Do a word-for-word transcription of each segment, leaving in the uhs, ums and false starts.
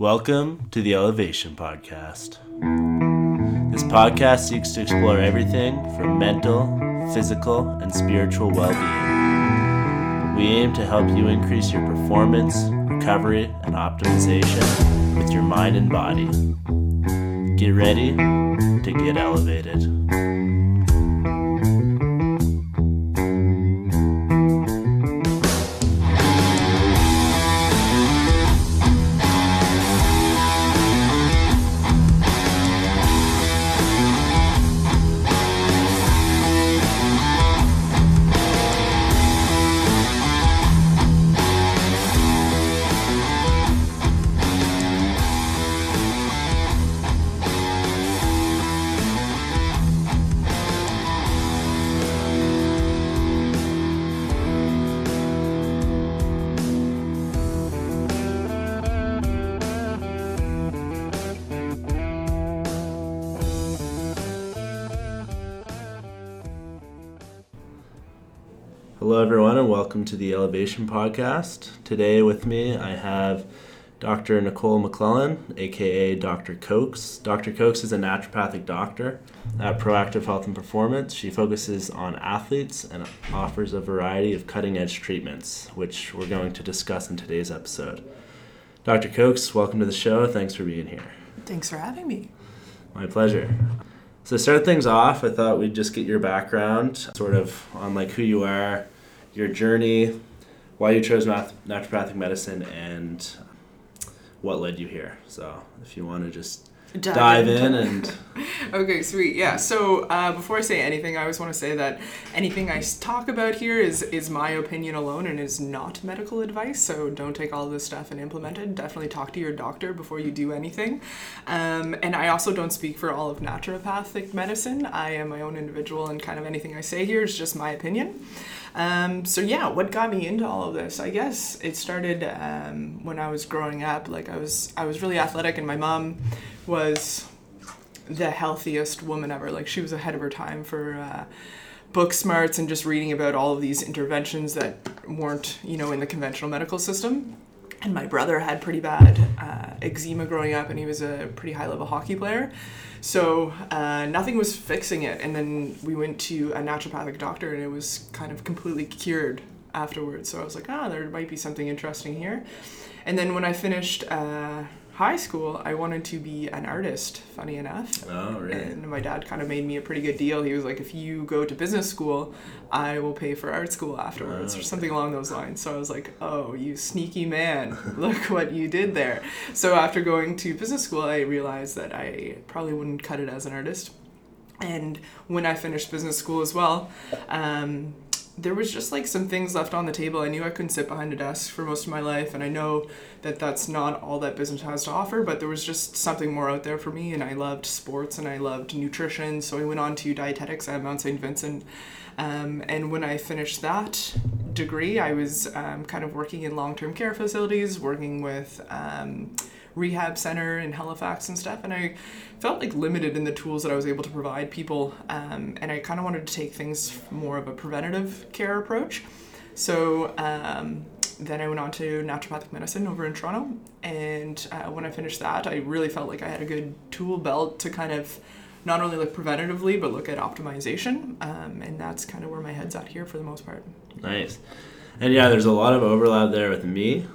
Welcome to the Elevation Podcast. This podcast seeks to explore everything from mental, physical, and spiritual well-being. We aim to help you increase your performance, recovery, and optimization with your mind and body. Get ready to get elevated. Hello everyone and welcome to the Elevation Podcast. Today with me I have Doctor Nicole McClellan, aka Doctor Kokes. Doctor Kokes is a naturopathic doctor at Proactive Health and Performance. She focuses on athletes and offers a variety of cutting-edge treatments, which we're going to discuss in today's episode. Doctor Kokes, welcome to the show. Thanks for being here. Thanks for having me. My pleasure. So to start things off, I thought we'd just get your background, sort of on like who you are, your journey, why you chose nat- naturopathic medicine, and what led you here. So if you want to just dive, dive in. and Okay, sweet. Yeah. So uh, before I say anything, I always want to say that anything I talk about here is, is my opinion alone and is not medical advice. So don't take all this stuff and implement it. Definitely talk to your doctor before you do anything. Um, and I also don't speak for all of naturopathic medicine. I am my own individual, and kind of anything I say here is just my opinion. Um, so yeah, what got me into all of this? I guess it started um, when I was growing up. Like I was, I was really athletic, and my mom was the healthiest woman ever. Like she was ahead of her time for uh, book smarts and just reading about all of these interventions that weren't, you know, in the conventional medical system. And my brother had pretty bad uh, eczema growing up, and he was a pretty high-level hockey player. So uh, nothing was fixing it. And then we went to a naturopathic doctor, and it was kind of completely cured afterwards. So I was like, ah, oh, there might be something interesting here. And then when I finished uh, high school, I wanted to be an artist, funny enough. Oh, really? And my dad kind of made me a pretty good deal. He was like, if you go to business school, I will pay for art school afterwards, oh, or something along those lines. So I was like, oh, you sneaky man, look what you did there. So after going to business school, I realized that I probably wouldn't cut it as an artist. And when I finished business school as well, um, there was just like some things left on the table. I knew I couldn't sit behind a desk for most of my life, and I know that that's not all that business has to offer, but there was just something more out there for me, and I loved sports and I loved nutrition, so I went on to dietetics at Mount Saint Vincent. Um, and when I finished that degree, I was um, kind of working in long-term care facilities, working with um, rehab center in Halifax and stuff, and I felt like limited in the tools that I was able to provide people, um, and I kind of wanted to take things more of a preventative care approach. So um, then I went on to naturopathic medicine over in Toronto, and uh, when I finished that, I really felt like I had a good tool belt to kind of not only look preventatively, but look at optimization, um, and that's kind of where my head's at here for the most part. Nice. And yeah, there's a lot of overlap there with me.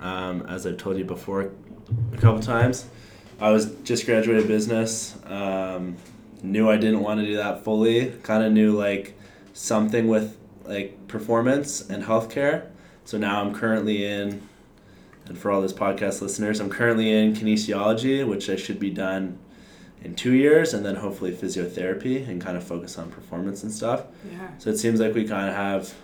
Um, as I've told you before a couple times, I was just graduated business, um, knew I didn't want to do that fully, kind of knew like something with like performance and healthcare. So now I'm currently in, and for all this podcast listeners, I'm currently in kinesiology, which I should be done in two years, and then hopefully physiotherapy, and kind of focus on performance and stuff. Yeah. So it seems like we kind of have,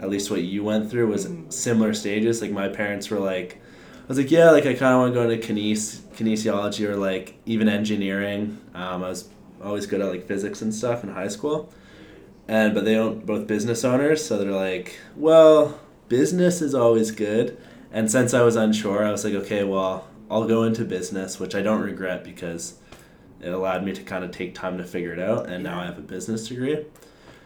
at least what you went through was mm-hmm. similar stages. Like my parents were like, I was like, yeah, like I kind of want to go into kines- kinesiology or like even engineering. Um, I was always good at like physics and stuff in high school. And but they don't, both business owners, so they're like, well, business is always good. And since I was unsure, I was like, okay, well, I'll go into business, which I don't regret because it allowed me to kind of take time to figure it out. And now I have a business degree.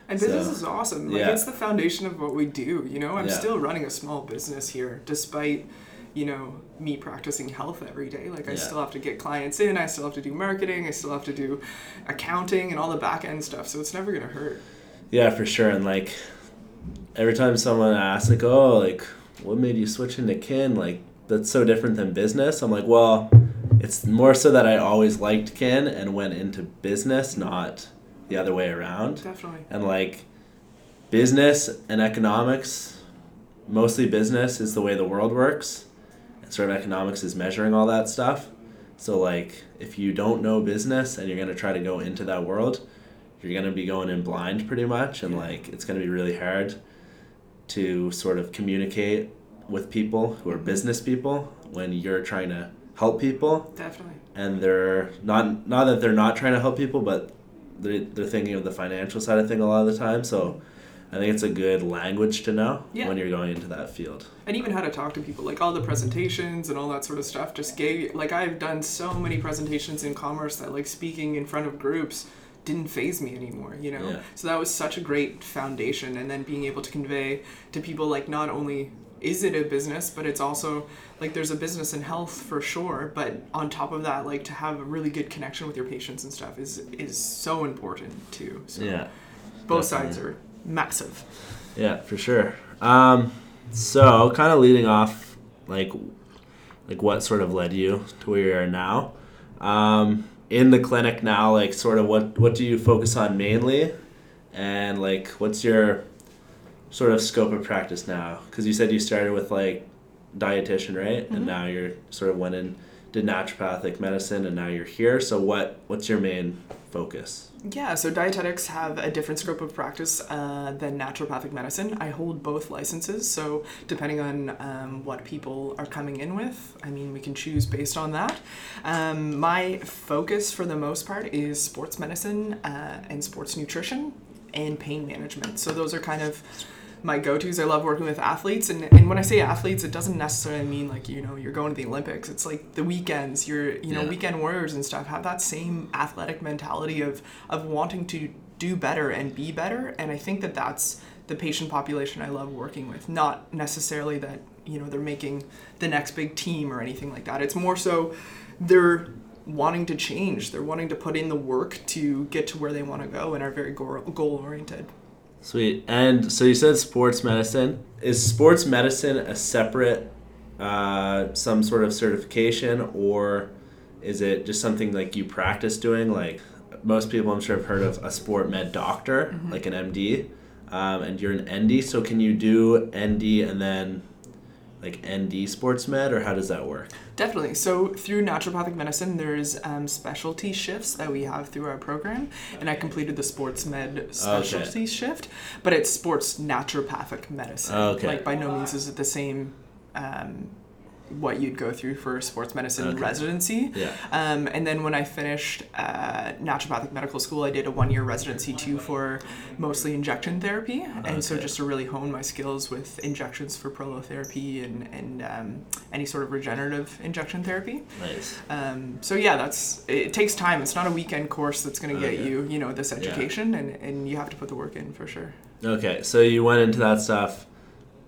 And business so, is awesome. Like yeah. It's the foundation of what we do, you know? I'm yeah. still running a small business here despite you know, me practicing health every day. Like, I yeah. still have to get clients in, I still have to do marketing, I still have to do accounting and all the back end stuff, so it's never gonna hurt. Yeah, for sure. And like, every time someone asks, like, oh, like, what made you switch into kin? Like, that's so different than business. I'm like, well, it's more so that I always liked kin and went into business, not the other way around. Definitely. And like, business and economics, mostly business is the way the world works. And sort of economics is measuring all that stuff. So like, if you don't know business and you're going to try to go into that world, you're going to be going in blind pretty much. And like, it's going to be really hard to sort of communicate with people who are business people when you're trying to help people. Definitely. And they're not, not that they're not trying to help people, but they're, they're thinking of the financial side of thing a lot of the time. So I think it's a good language to know yeah. when you're going into that field. And even how to talk to people, like all the presentations and all that sort of stuff just gave, like, I've done so many presentations in commerce that like speaking in front of groups didn't faze me anymore, you know? Yeah. So that was such a great foundation. And then being able to convey to people, like, not only is it a business, but it's also like there's a business in health for sure, but on top of that, like, to have a really good connection with your patients and stuff is is so important too. So yeah, both definitely. Sides are massive. Yeah, for sure. Um, so kind of leading off, like like what sort of led you to where you are now, um, in the clinic now, like sort of what what do you focus on mainly, and like what's your sort of scope of practice now? Because you said you started with like dietitian, right? Mm-hmm. And now you're sort of went in, did naturopathic medicine, and now you're here. So what what's your main focus? Yeah, so dietetics have a different scope of practice uh, than naturopathic medicine. I hold both licenses, so depending on um, what people are coming in with, I mean, we can choose based on that. Um, my focus for the most part is sports medicine uh, and sports nutrition and pain management. So those are kind of my go-tos. I love working with athletes, and, and when I say athletes, it doesn't necessarily mean like, you know, you're going to the Olympics. It's like the weekends, you're, you know, yeah. weekend warriors and stuff have that same athletic mentality of of wanting to do better and be better. And I think that that's the patient population I love working with, not necessarily that, you know, they're making the next big team or anything like that. It's more so they're wanting to change, they're wanting to put in the work to get to where they want to go, and are very goal oriented. Sweet. And so you said sports medicine. Is sports medicine a separate, uh, some sort of certification, or is it just something like you practice doing? Like most people, I'm sure, have heard of a sport med doctor, mm-hmm. like an M D, um, and you're an N D. So can you do N D and then like N D sports med, or how does that work? Definitely. So through naturopathic medicine, there's um, specialty shifts that we have through our program, and I completed the sports med specialty okay. shift, but it's sports naturopathic medicine. Okay. Like by no means is it the same um, what you'd go through for sports medicine okay. residency. Yeah. Um, and then when I finished uh, naturopathic medical school, I did a one-year residency too for mostly injection therapy. Okay. And so just to really hone my skills with injections for prolotherapy and, and um, any sort of regenerative injection therapy. Nice. Um, so yeah, that's, it takes time. It's not a weekend course that's going to get okay. you, you know, this education yeah. and, and you have to put the work in for sure. Okay. So you went into that stuff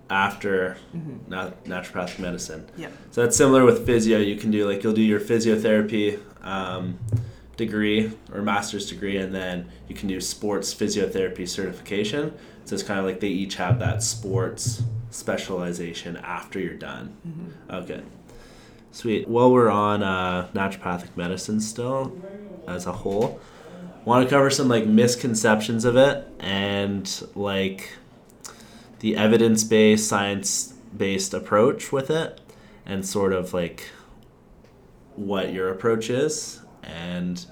after mm-hmm. nat- naturopathic medicine. Yeah. So that's similar with physio. You can do like, you'll do your physiotherapy um, degree or master's degree, and then you can do sports physiotherapy certification. So it's kind of like they each have that sports specialization after you're done. Mm-hmm. Okay. Sweet. Well, we're on uh, naturopathic medicine still as a whole. Want to cover some like misconceptions of it and like the evidence-based, science-based approach with it, and sort of like what your approach is, and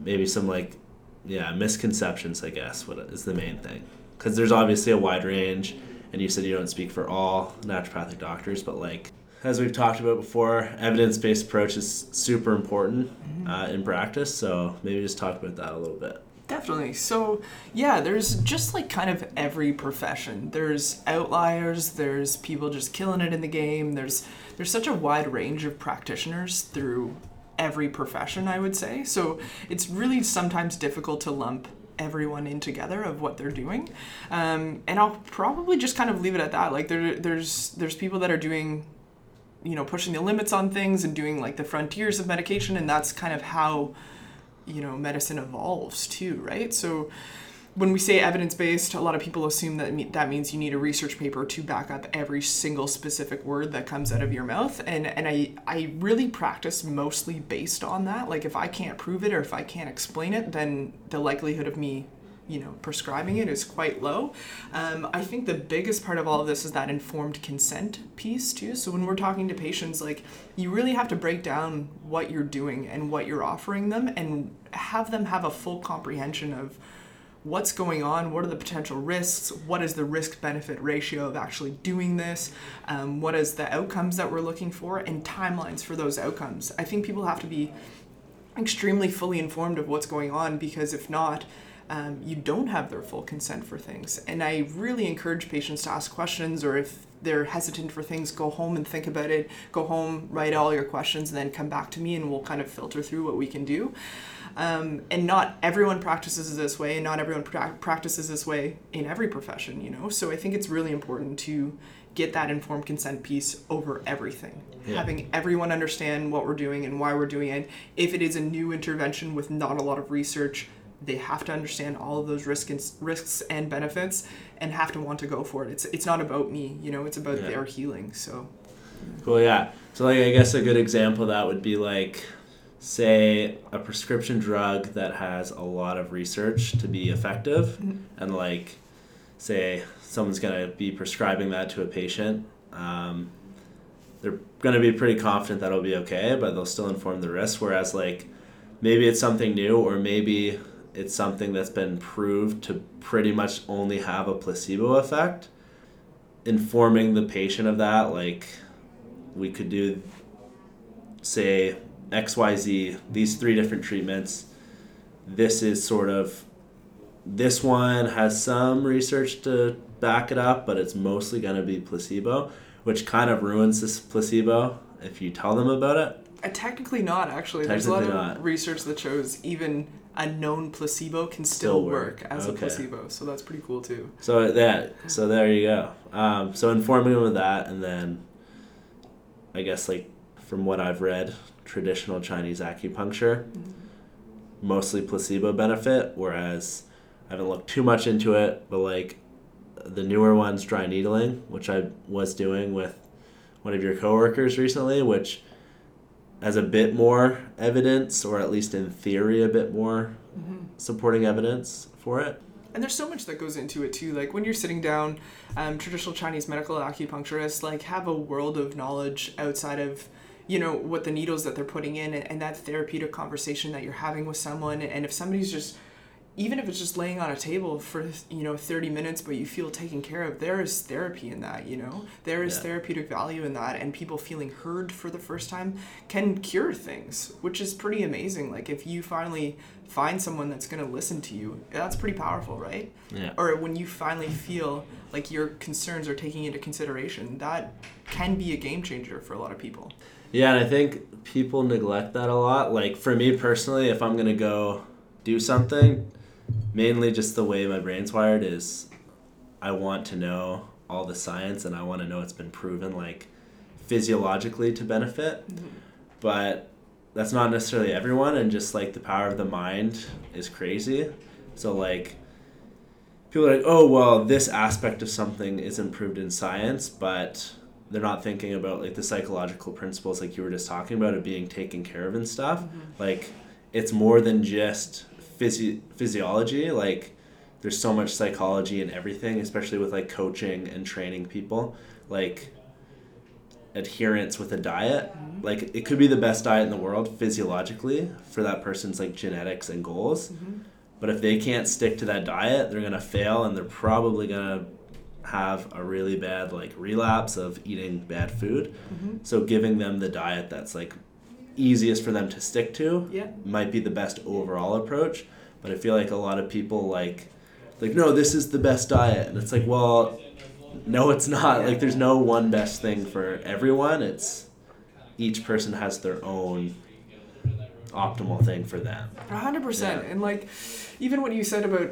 maybe some like, yeah, misconceptions, I guess, what is the main thing. Because there's obviously a wide range, and you said you don't speak for all naturopathic doctors, but like, as we've talked about before, evidence-based approach is super important mm-hmm. uh, in practice, so maybe just talk about that a little bit. Definitely. So, yeah, there's just like kind of every profession. There's outliers, there's people just killing it in the game. There's there's such a wide range of practitioners through every profession, I would say. So it's really sometimes difficult to lump everyone in together of what they're doing. Um, and I'll probably just kind of leave it at that. Like there there's there's people that are doing you know, pushing the limits on things and doing like the frontiers of medication. And that's kind of how, you know, medicine evolves too, right? So when we say evidence-based, a lot of people assume that that means you need a research paper to back up every single specific word that comes out of your mouth. And and I, I really practice mostly based on that. Like if I can't prove it or if I can't explain it, then the likelihood of me, you know, prescribing it is quite low. Um, I think the biggest part of all of this is that informed consent piece too. So when we're talking to patients, like you really have to break down what you're doing and what you're offering them and have them have a full comprehension of what's going on, what are the potential risks, what is the risk-benefit ratio of actually doing this, um, what is the outcomes that we're looking for, and timelines for those outcomes. I think people have to be extremely fully informed of what's going on, because if not, um, you don't have their full consent for things. And I really encourage patients to ask questions, or if they're hesitant for things, go home and think about it, go home, write all your questions, and then come back to me and we'll kind of filter through what we can do. Um, and not everyone practices this way, and not everyone pra- practices this way in every profession, you know? So I think it's really important to get that informed consent piece over everything. Yeah. Having everyone understand what we're doing and why we're doing it. If it is a new intervention with not a lot of research, they have to understand all of those risk and, risks and benefits and have to want to go for it. It's it's not about me, you know? It's about yeah. their healing, so. Cool, yeah. So like, I guess a good example of that would be like, say a prescription drug that has a lot of research to be effective, and like say someone's going to be prescribing that to a patient, um, they're going to be pretty confident that it'll be okay, but they'll still inform the risk. Whereas like maybe it's something new, or maybe it's something that's been proved to pretty much only have a placebo effect. Informing the patient of that, like we could do, say, X Y Z, these three different treatments, this is sort of, this one has some research to back it up, but it's mostly going to be placebo, which kind of ruins this placebo if you tell them about it. Uh, technically not, actually. Technically There's a lot not. of research that shows even a known placebo can still, still work. work as okay. a placebo, so that's pretty cool too. So that, so there you go. Um, so informing them of that, and then I guess like from what I've read, traditional Chinese acupuncture, mm-hmm. mostly placebo benefit, whereas I haven't looked too much into it, but like the newer ones, dry needling, which I was doing with one of your coworkers recently, which has a bit more evidence, or at least in theory a bit more mm-hmm. supporting evidence for it. And there's so much that goes into it too. Like when you're sitting down, um, traditional Chinese medical acupuncturists like have a world of knowledge outside of, you know, what the needles that they're putting in, and, and that therapeutic conversation that you're having with someone. And if somebody's just, even if it's just laying on a table for, you know, thirty minutes, but you feel taken care of, there is therapy in that, you know, there is yeah. therapeutic value in that. And people feeling heard for the first time can cure things, which is pretty amazing. Like if you finally find someone that's going to listen to you, that's pretty powerful, right? Yeah. Or when you finally feel like your concerns are taken into consideration, that can be a game changer for a lot of people. Yeah, and I think people neglect that a lot. Like, for me personally, if I'm going to go do something, mainly just the way my brain's wired is I want to know all the science, and I want to know it's been proven, like, physiologically to benefit. Mm-hmm. But that's not necessarily everyone, and just, like, the power of the mind is crazy. So, like, people are like, oh, well, this aspect of something isn't proved in science, but they're not thinking about like the psychological principles like you were just talking about of being taken care of and stuff. Mm-hmm. Like it's more than just physi- physiology. Like there's so much psychology in everything, especially with like coaching and training people, like adherence with a diet. Mm-hmm. Like it could be the best diet in the world physiologically for that person's like genetics and goals. Mm-hmm. But if they can't stick to that diet, they're going to fail, and they're probably going to have a really bad like relapse of eating bad food. Mm-hmm. So giving them the diet that's like easiest for them to stick to yeah. might be the best overall approach. But I feel like a lot of people like like no, this is the best diet, and it's like, well, no, it's not. Like there's no one best thing for everyone. It's each person has their own optimal thing for them. one hundred percent. Yeah. And like even what you said about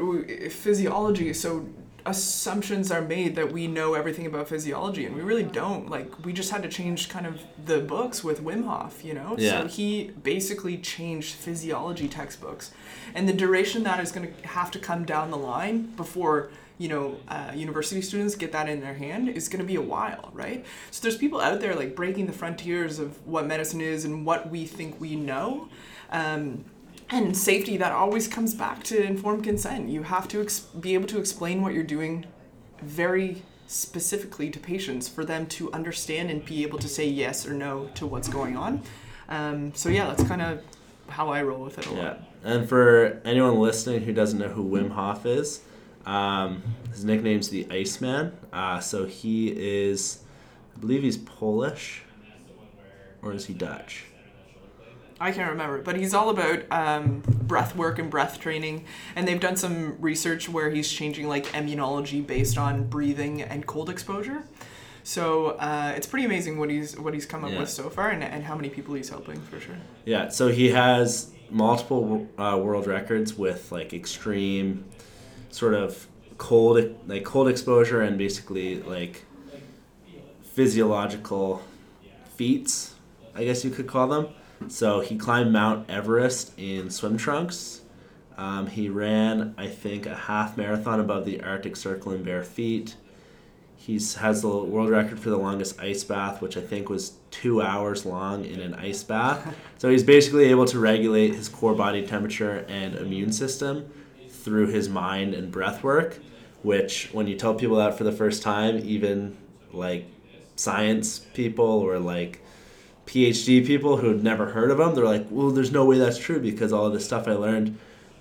physiology, so assumptions are made that we know everything about physiology, and we really don't. Like, we just had to change kind of the books with Wim Hof, you know? Yeah. So he basically changed physiology textbooks. And the duration that is going to have to come down the line before, you know, uh, university students get that in their hand is going to be a while, right? So there's people out there, like, breaking the frontiers of what medicine is and what we think we know. Um, and safety, that always comes back to informed consent. You have to ex- be able to explain what you're doing very specifically to patients for them to understand and be able to say yes or no to what's going on. Um, so yeah, that's kind of how I roll with it a yeah. lot. And for anyone listening who doesn't know who Wim Hof is, Um, his nickname's The Iceman. Uh, so he is, I believe he's Polish, or is he Dutch? I can't remember, but he's all about um, breath work and breath training. And they've done some research where he's changing, like, immunology based on breathing and cold exposure. So uh, it's pretty amazing what he's what he's come up yeah. with so far, and, and how many people he's helping, for sure. Yeah, so he has multiple uh, world records with, like, extreme sort of cold, like cold exposure and basically like physiological feats, I guess you could call them. So he climbed Mount Everest in swim trunks. Um, he ran, I think, a half marathon above the Arctic Circle in bare feet. He's has the world record for the longest ice bath, which I think was two hours long in an ice bath. So he's basically able to regulate his core body temperature and immune system through his mind and breath work, which when you tell people that for the first time, even like science people or like P H D people who had never heard of him, they're like, well, there's no way that's true because all of this stuff I learned.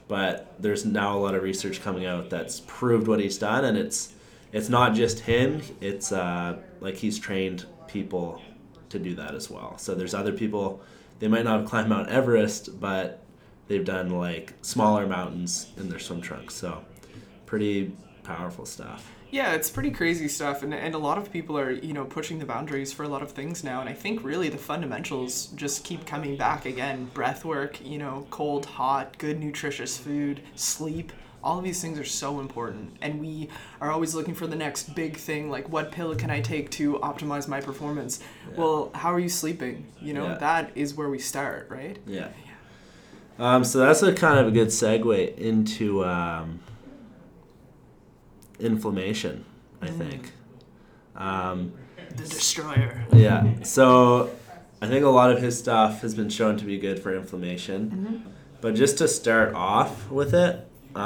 But there's now a lot of research coming out that's proved what he's done, and it's it's not just him. It's uh, like he's trained people to do that as well. So there's other people, they might not have climbed Mount Everest, but they've done like smaller mountains in their swim trunks. So pretty powerful stuff. Yeah, it's pretty crazy stuff. And and a lot of people are, you know, pushing the boundaries for a lot of things now. And I think really the fundamentals just keep coming back again. Breath work, you know, cold, hot, good, nutritious food, sleep. All of these things are so important. And we are always looking for the next big thing, like what pill can I take to optimize my performance? Yeah. Well, how are you sleeping? You know, yeah. that is where we start, right? Yeah. Um, so that's a kind of a good segue into um, inflammation, I think. Um, the destroyer. Yeah. So I think a lot of his stuff has been shown to be good for inflammation. Mm-hmm. But just to start off with it,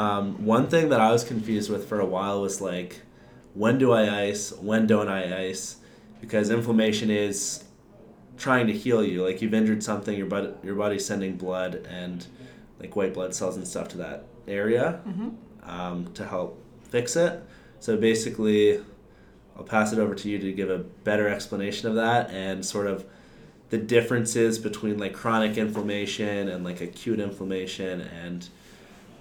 um, one thing that I was confused with for a while was like, when do I ice? When don't I ice? Because inflammation is trying to heal you, like you've injured something, your body, your body's sending blood and like white blood cells and stuff to that area mm-hmm. um, to help fix it. So basically, I'll pass it over to you to give a better explanation of that and sort of the differences between like chronic inflammation and like acute inflammation, and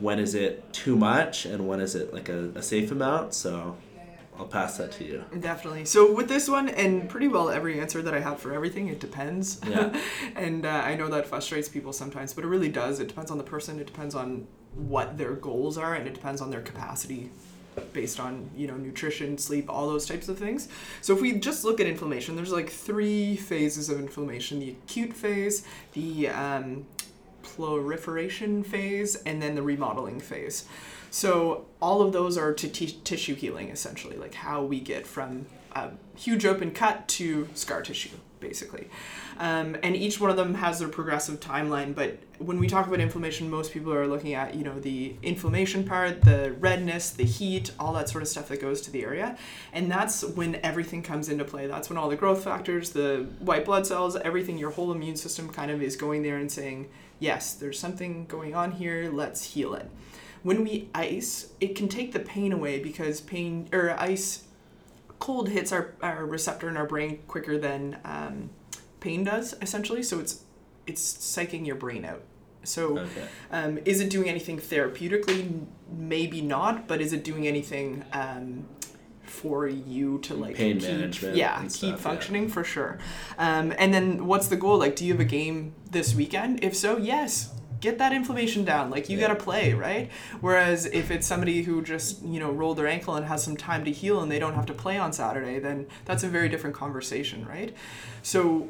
when is it too much and when is it like a, a safe amount. So I'll pass that to you. Definitely. So with this one, and pretty well every answer that I have for everything, it depends. Yeah. and uh, I know that frustrates people sometimes, but it really does. It depends on the person. It depends on what their goals are, and it depends on their capacity based on, you know, nutrition, sleep, all those types of things. So if we just look at inflammation, there's like three phases of inflammation: the acute phase, the um, proliferation phase, and then the remodeling phase. So all of those are to t- tissue healing, essentially, like how we get from a huge open cut to scar tissue, basically. Um, and each one of them has their progressive timeline. But when we talk about inflammation, most people are looking at, you know, the inflammation part, the redness, the heat, all that sort of stuff that goes to the area. And that's when everything comes into play. That's when all the growth factors, the white blood cells, everything, your whole immune system kind of is going there and saying, yes, there's something going on here. Let's heal it. When we ice, it can take the pain away because pain or ice, cold hits our, our receptor in our brain quicker than um, pain does, essentially. So it's it's psyching your brain out. So okay. um, is it doing anything therapeutically? Maybe not, but is it doing anything um, for you to like pain keep, management yeah, and stuff, keep functioning yeah. for sure? Um, and then what's the goal? Like, do you have a game this weekend? If so, yes. get that inflammation down. Like, you yeah. got to play, right? Whereas if it's somebody who just, you know, rolled their ankle and has some time to heal and they don't have to play on Saturday, then that's a very different conversation, right? So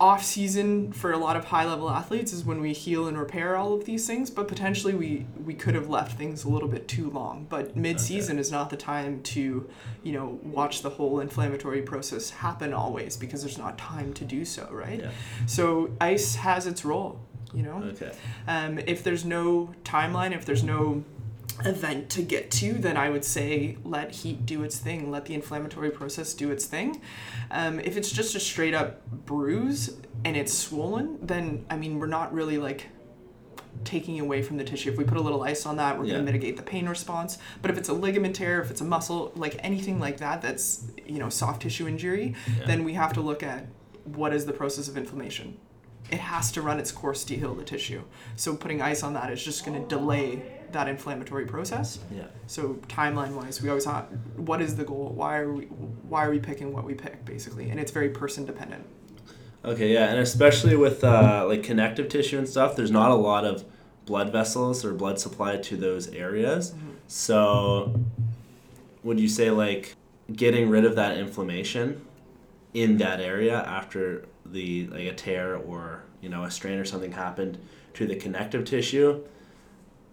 off season for a lot of high level athletes is when we heal and repair all of these things, but potentially we, we could have left things a little bit too long. But mid season okay. is not the time to, you know, watch the whole inflammatory process happen always, because there's not time to do so, right? Yeah. So ice has its role, you know? Okay. Um, if there's no timeline, if there's no event to get to, then I would say let heat do its thing, let the inflammatory process do its thing. Um, if it's just a straight up bruise and it's swollen, then I mean, we're not really like taking away from the tissue. If we put a little ice on that, we're yeah. going to mitigate the pain response. But if it's a ligament tear, if it's a muscle, like anything like that, that's, you know, soft tissue injury, yeah. then we have to look at what is the process of inflammation. It has to run its course to heal the tissue. So putting ice on that is just going to delay that inflammatory process. Yeah. So timeline wise, we always have, what is the goal? Why are we, why are we picking what we pick, basically? And it's very person dependent. Okay. Yeah. And especially with uh, like connective tissue and stuff, there's not a lot of blood vessels or blood supply to those areas. Mm-hmm. So would you say like getting rid of that inflammation in that area after the, like a tear or, you know, a strain or something happened to the connective tissue,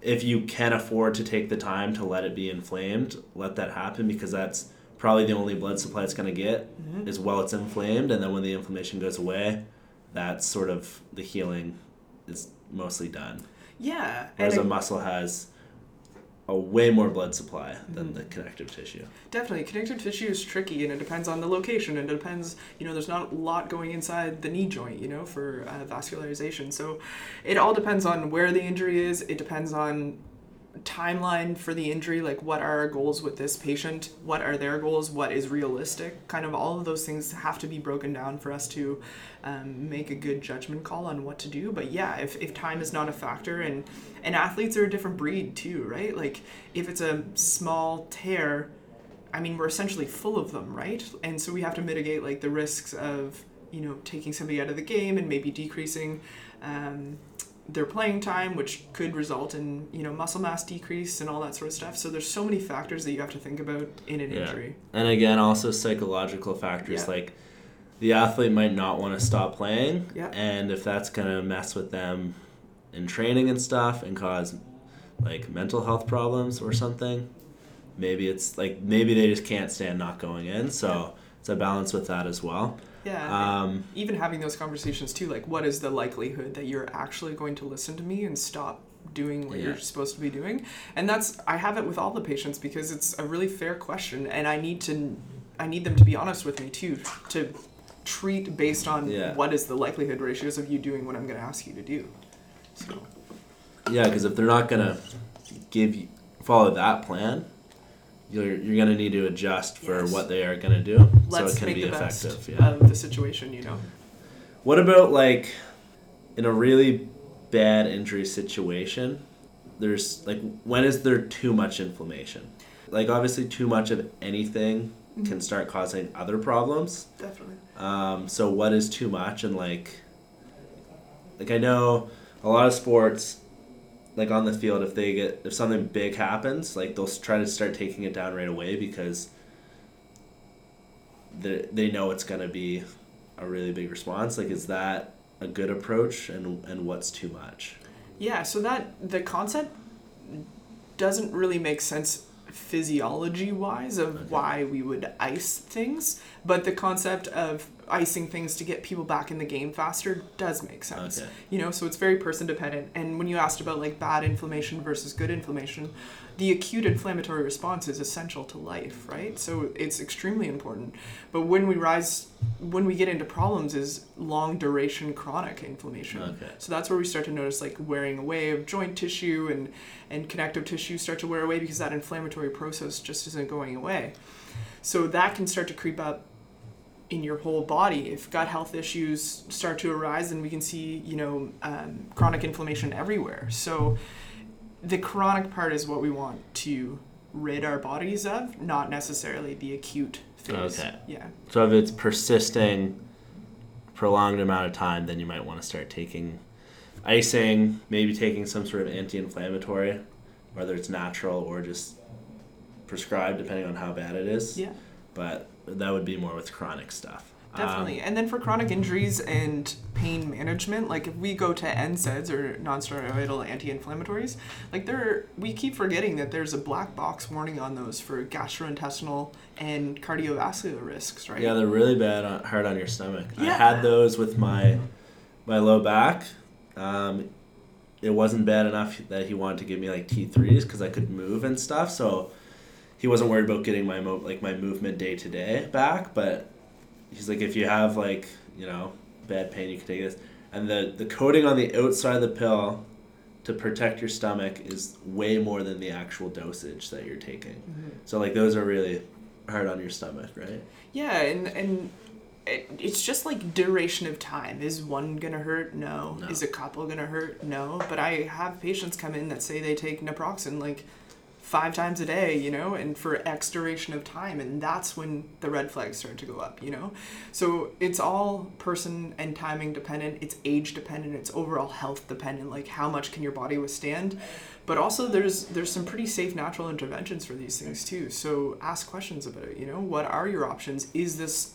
if you can afford to take the time to let it be inflamed, let that happen, because that's probably the only blood supply it's going to get mm-hmm. is while it's inflamed. And then when the inflammation goes away, that's sort of the healing is mostly done. Yeah. Whereas a muscle has a way more blood supply than mm-hmm. the connective tissue. Definitely. Connective tissue is tricky, and it depends on the location, and it depends, you know, there's not a lot going inside the knee joint, you know, for uh, vascularization. So it all depends on where the injury is. It depends on timeline for the injury, like what are our goals with this patient, what are their goals, what is realistic, kind of all of those things have to be broken down for us to um, make a good judgment call on what to do. But yeah, if, if time is not a factor, and and athletes are a different breed too, right? Like if it's a small tear, I mean, we're essentially full of them, right? And so we have to mitigate like the risks of, you know, taking somebody out of the game and maybe decreasing um their playing time, which could result in, you know, muscle mass decrease and all that sort of stuff. So there's so many factors that you have to think about in an yeah. injury. And again, also psychological factors, yeah. like the athlete might not want to stop playing, yeah. and if that's going to mess with them in training and stuff and cause like mental health problems or something, maybe it's like, maybe they just can't stand not going in. So yeah. it's a balance with that as well. Yeah, um, even having those conversations too, like what is the likelihood that you're actually going to listen to me and stop doing what yeah. you're supposed to be doing? And that's, I have it with all the patients, because it's a really fair question, and I need to, I need them to be honest with me too, to treat based on yeah. what is the likelihood ratios of you doing what I'm going to ask you to do. So. Yeah, because if they're not going to give you, follow that plan, You're, you're going to need to adjust for yes. what they are going to do. Let's so it can make be the best effective. Yeah. of the situation, you know. What about, like, in a really bad injury situation, there's, like, when is there too much inflammation? Like, obviously, too much of anything mm-hmm. can start causing other problems. Definitely. Um, so what is too much? And, like, like, I know a lot of sports, like on the field, if they get, if something big happens, like they'll try to start taking it down right away, because they they know it's going to be a really big response. Like, is that a good approach, and and what's too much? Yeah, so that the concept doesn't really make sense physiology wise of okay. why we would ice things, but the concept of icing things to get people back in the game faster does make sense. Okay. You know, so it's very person dependent. And when you asked about like bad inflammation versus good inflammation, the acute inflammatory response is essential to life, right? So it's extremely important. But when we rise, when we get into problems is long duration chronic inflammation. Okay. So that's where we start to notice like wearing away of joint tissue and, and connective tissue start to wear away, because that inflammatory process just isn't going away. So that can start to creep up in your whole body. If gut health issues start to arise, then we can see, you know, um, chronic inflammation everywhere. So the chronic part is what we want to rid our bodies of, not necessarily the acute phase. Okay. Yeah. So if it's persisting prolonged amount of time, then you might want to start taking icing, maybe taking some sort of anti-inflammatory, whether it's natural or just prescribed, depending on how bad it is. Yeah. But that would be more with chronic stuff. Definitely. Um, and then for chronic injuries and pain management, like if we go to N SAIDs or non-steroidal anti-inflammatories, like there, we keep forgetting that there's a black box warning on those for gastrointestinal and cardiovascular risks, right? Yeah, they're really bad, on, hard on your stomach. Yeah. I had those with my my low back. Um, it wasn't bad enough that he wanted to give me like T threes because I could move and stuff. So he wasn't worried about getting my mo- like my movement day to day back, but he's like, if you have, like, you know, bad pain, you can take this. And the, the coating on the outside of the pill to protect your stomach is way more than the actual dosage that you're taking. Mm-hmm. So, like, those are really hard on your stomach, right? Yeah, and, and it, it's just, like, duration of time. Is one going to hurt? No. no. Is a couple going to hurt? No. But I have patients come in that say they take naproxen, like, five times a day, you know, and for X duration of time. And that's when the red flags start to go up, you know? So it's all person and timing dependent. It's age dependent. It's overall health dependent. Like, how much can your body withstand? But also there's there's some pretty safe natural interventions for these things too. So ask questions about it, you know? What are your options? Is this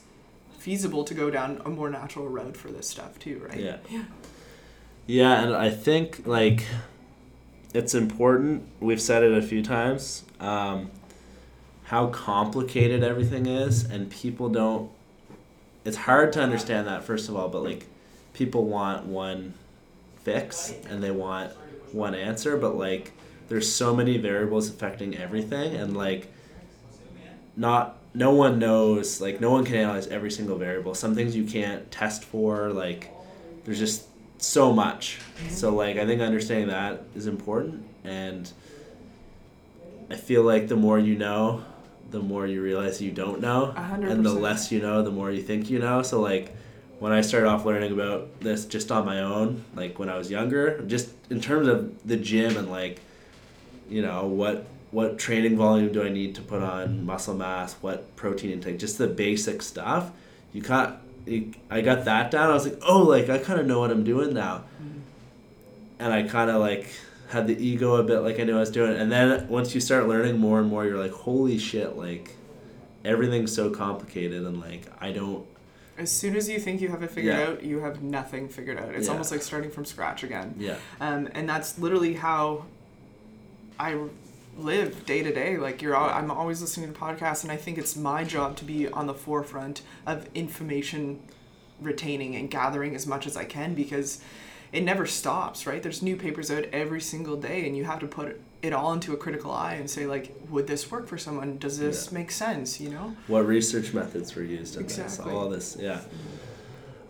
feasible to go down a more natural road for this stuff too, right? Yeah. Yeah, yeah, and I think, like, it's important, we've said it a few times, um, how complicated everything is, and people don't, it's hard to understand that, first of all, but, like, people want one fix, and they want one answer, but, like, there's so many variables affecting everything, and, like, not, no one knows, like, no one can analyze every single variable. Some things you can't test for, like, there's just so much. So, like, I think understanding that is important, and I feel like the more you know, the more you realize you don't know, one hundred percent. And the less you know, the more you think you know. So, like, when I started off learning about this just on my own, like, when I was younger, just in terms of the gym and, like, you know, what what training volume do I need to put on muscle mass, what protein intake, just the basic stuff, you can't I got that down. I was like, oh, like, I kind of know what I'm doing now. Mm-hmm. And I kind of, like, had the ego a bit, like I knew I was doing. And then once you start learning more and more, you're like, holy shit, like, everything's so complicated. And, like, I don't. As soon as you think you have it figured yeah. out, you have nothing figured out. It's yeah. almost like starting from scratch again. Yeah. Um, and that's literally how I live day to day. Like, you're all, I'm always listening to podcasts, and I think it's my job to be on the forefront of information retaining and gathering as much as I can, because it never stops, right? There's new papers out every single day, and you have to put it all into a critical eye and say, like, would this work for someone? Does this yeah. make sense, you know? What research methods were used in exactly. this? All this, yeah.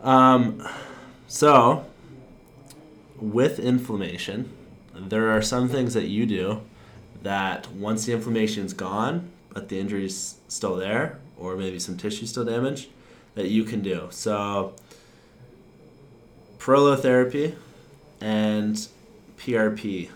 Um, so, with inflammation, there are some things that you do that once the inflammation's gone, but the injury's still there, or maybe some tissue still damaged, that you can do. So, prolotherapy and P R P.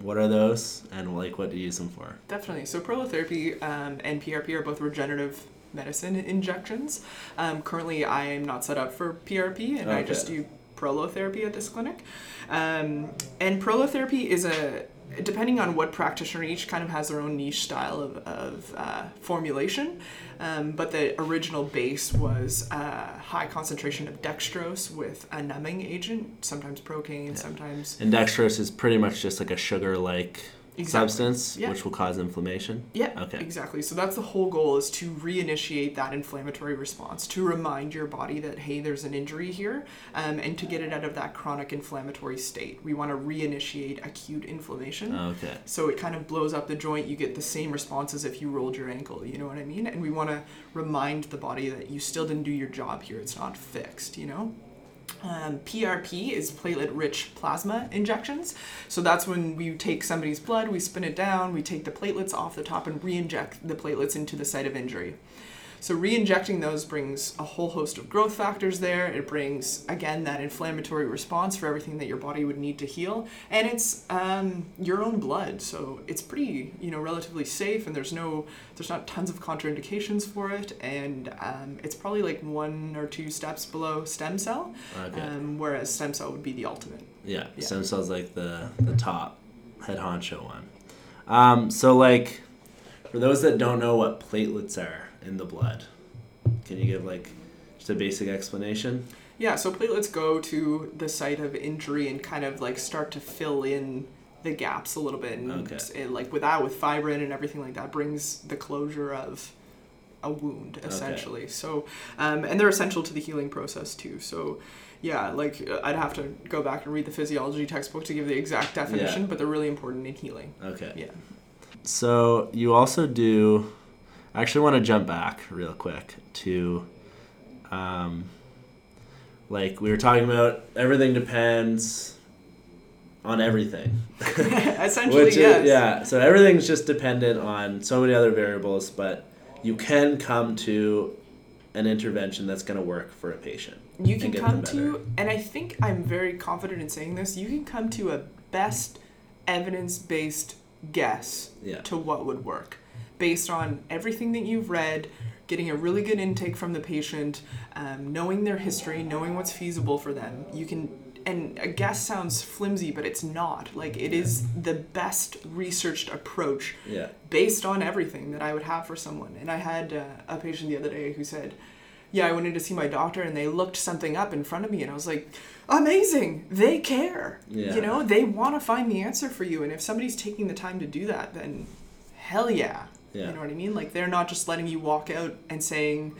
What are those, and, like, what do you use them for? Definitely. So, prolotherapy um, and P R P are both regenerative medicine injections. Um, currently, I am not set up for P R P, and okay. I just do prolotherapy at this clinic. Um, and prolotherapy is a depending on what practitioner, each kind of has their own niche style of, of uh, formulation. Um, but the original base was a uh, high concentration of dextrose with a numbing agent, sometimes procaine, yeah. sometimes... And dextrose is pretty much just like a sugar-like exactly. substance, yeah. which will cause inflammation? Yeah, okay. exactly. So that's the whole goal, is to reinitiate that inflammatory response, to remind your body that, hey, there's an injury here, um, and to get it out of that chronic inflammatory state. We want to reinitiate acute inflammation. Okay. So it kind of blows up the joint. You get the same response as if you rolled your ankle, you know what I mean? And we want to remind the body that you still didn't do your job here. It's not fixed, you know? Um, P R P is platelet-rich plasma injections. So that's when we take somebody's blood, we spin it down, we take the platelets off the top and re-inject the platelets into the site of injury. So re-injecting those brings a whole host of growth factors there. It brings, again, that inflammatory response for everything that your body would need to heal. And it's um, your own blood, so it's pretty, you know, relatively safe, and there's no, there's not tons of contraindications for it. And um, it's probably like one or two steps below stem cell, okay. um, whereas stem cell would be the ultimate. Yeah, yeah. Stem cells like the the top head honcho one. Um, so like, for those that don't know what platelets are in the blood, can you give like just a basic explanation? Yeah, so platelets go to the site of injury and kind of like start to fill in the gaps a little bit, and okay. it, like with that, with fibrin and everything like that, brings the closure of a wound essentially. Okay. So, um, and they're essential to the healing process too. So, yeah, like I'd have to go back and read the physiology textbook to give the exact definition, yeah. but they're really important in healing. Okay. Yeah. So you also do. I actually want to jump back real quick to, um, like we were talking about, everything depends on everything. Essentially, Which yes. Is, yeah. So everything's just dependent on so many other variables, but you can come to an intervention that's going to work for a patient. You can come to, and I think I'm very confident in saying this, you can come to a best evidence-based guess yeah. to what would work based on everything that you've read, getting a really good intake from the patient, um, knowing their history, knowing what's feasible for them. You can... And a guess sounds flimsy, but it's not. Like, it is the best researched approach yeah. based on everything that I would have for someone. And I had uh, a patient the other day who said, yeah, I wanted to see my doctor, and they looked something up in front of me, and I was like, amazing, they care. Yeah. You know, they want to find the answer for you, and if somebody's taking the time to do that, then hell yeah. yeah. You know what I mean? Like, they're not just letting you walk out and saying,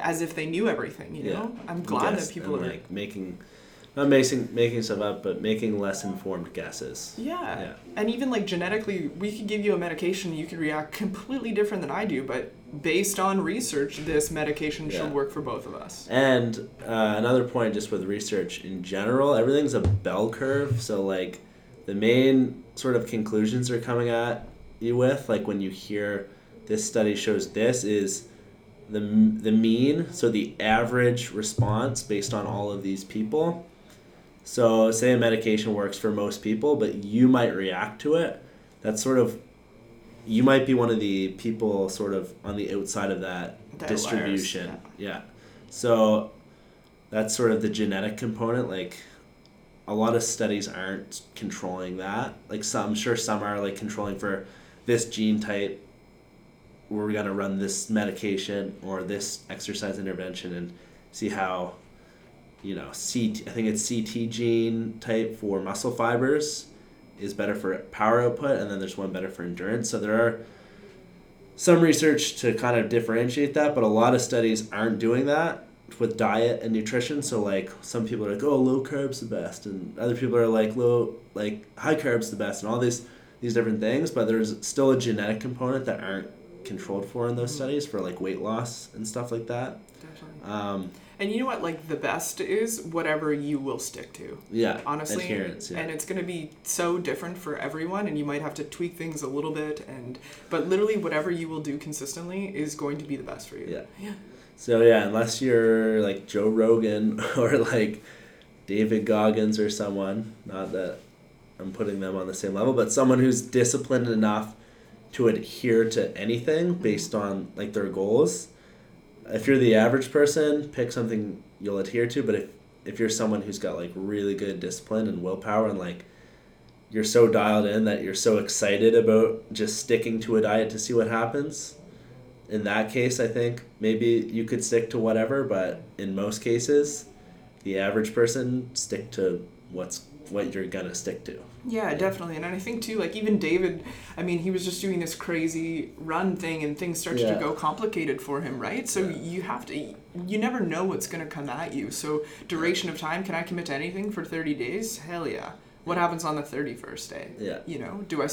as if they knew everything, you know? Yeah. I'm glad yes, that people and, are... like making... Not making, making stuff up, but making less informed guesses. Yeah. yeah. And even like genetically, we could give you a medication, you could react completely different than I do, but based on research, this medication yeah. should work for both of us. And uh, another point just with research in general, everything's a bell curve. So like the main sort of conclusions are coming at you with, like when you hear this study shows this is the the mean, so the average response based on all of these people. So say a medication works for most people, but you might react to it. That's sort of, you might be one of the people sort of on the outside of that, that distribution. Liars, yeah. yeah. So that's sort of the genetic component. Like a lot of studies aren't controlling that. Like some, I'm sure some are like controlling for this gene type, we're going to run this medication or this exercise intervention and see how... You know, C T, I think it's C T gene type for muscle fibers is better for power output, and then there's one better for endurance. So there are some research to kind of differentiate that, but a lot of studies aren't doing that with diet and nutrition. So like some people are like, oh, low carbs the best, and other people are like low, like high carbs the best, and all these these different things. But there's still a genetic component that aren't controlled for in those mm-hmm. studies for like weight loss and stuff like that. Definitely. Um, And you know what, like, the best is whatever you will stick to. Yeah, honestly. Adherence, yeah. And it's going to be so different for everyone, and you might have to tweak things a little bit, and but literally whatever you will do consistently is going to be the best for you. Yeah. yeah. So, yeah, unless you're, like, Joe Rogan or, like, David Goggins or someone, not that I'm putting them on the same level, but someone who's disciplined enough to adhere to anything mm-hmm. based on, like, their goals... If you're the average person, pick something you'll adhere to, but if, if you're someone who's got, like, really good discipline and willpower and, like, you're so dialed in that you're so excited about just sticking to a diet to see what happens, in that case, I think maybe you could stick to whatever, but in most cases, the average person stick to what's what you're going to stick to. Yeah, definitely. And I think too, like even David, I mean, he was just doing this crazy run thing and things started yeah. to go complicated for him, right? So yeah. you have to, you never know what's going to come at you. So duration of time, can I commit to anything for thirty days? Hell yeah. What happens on the thirty-first day? Yeah. You know, do I,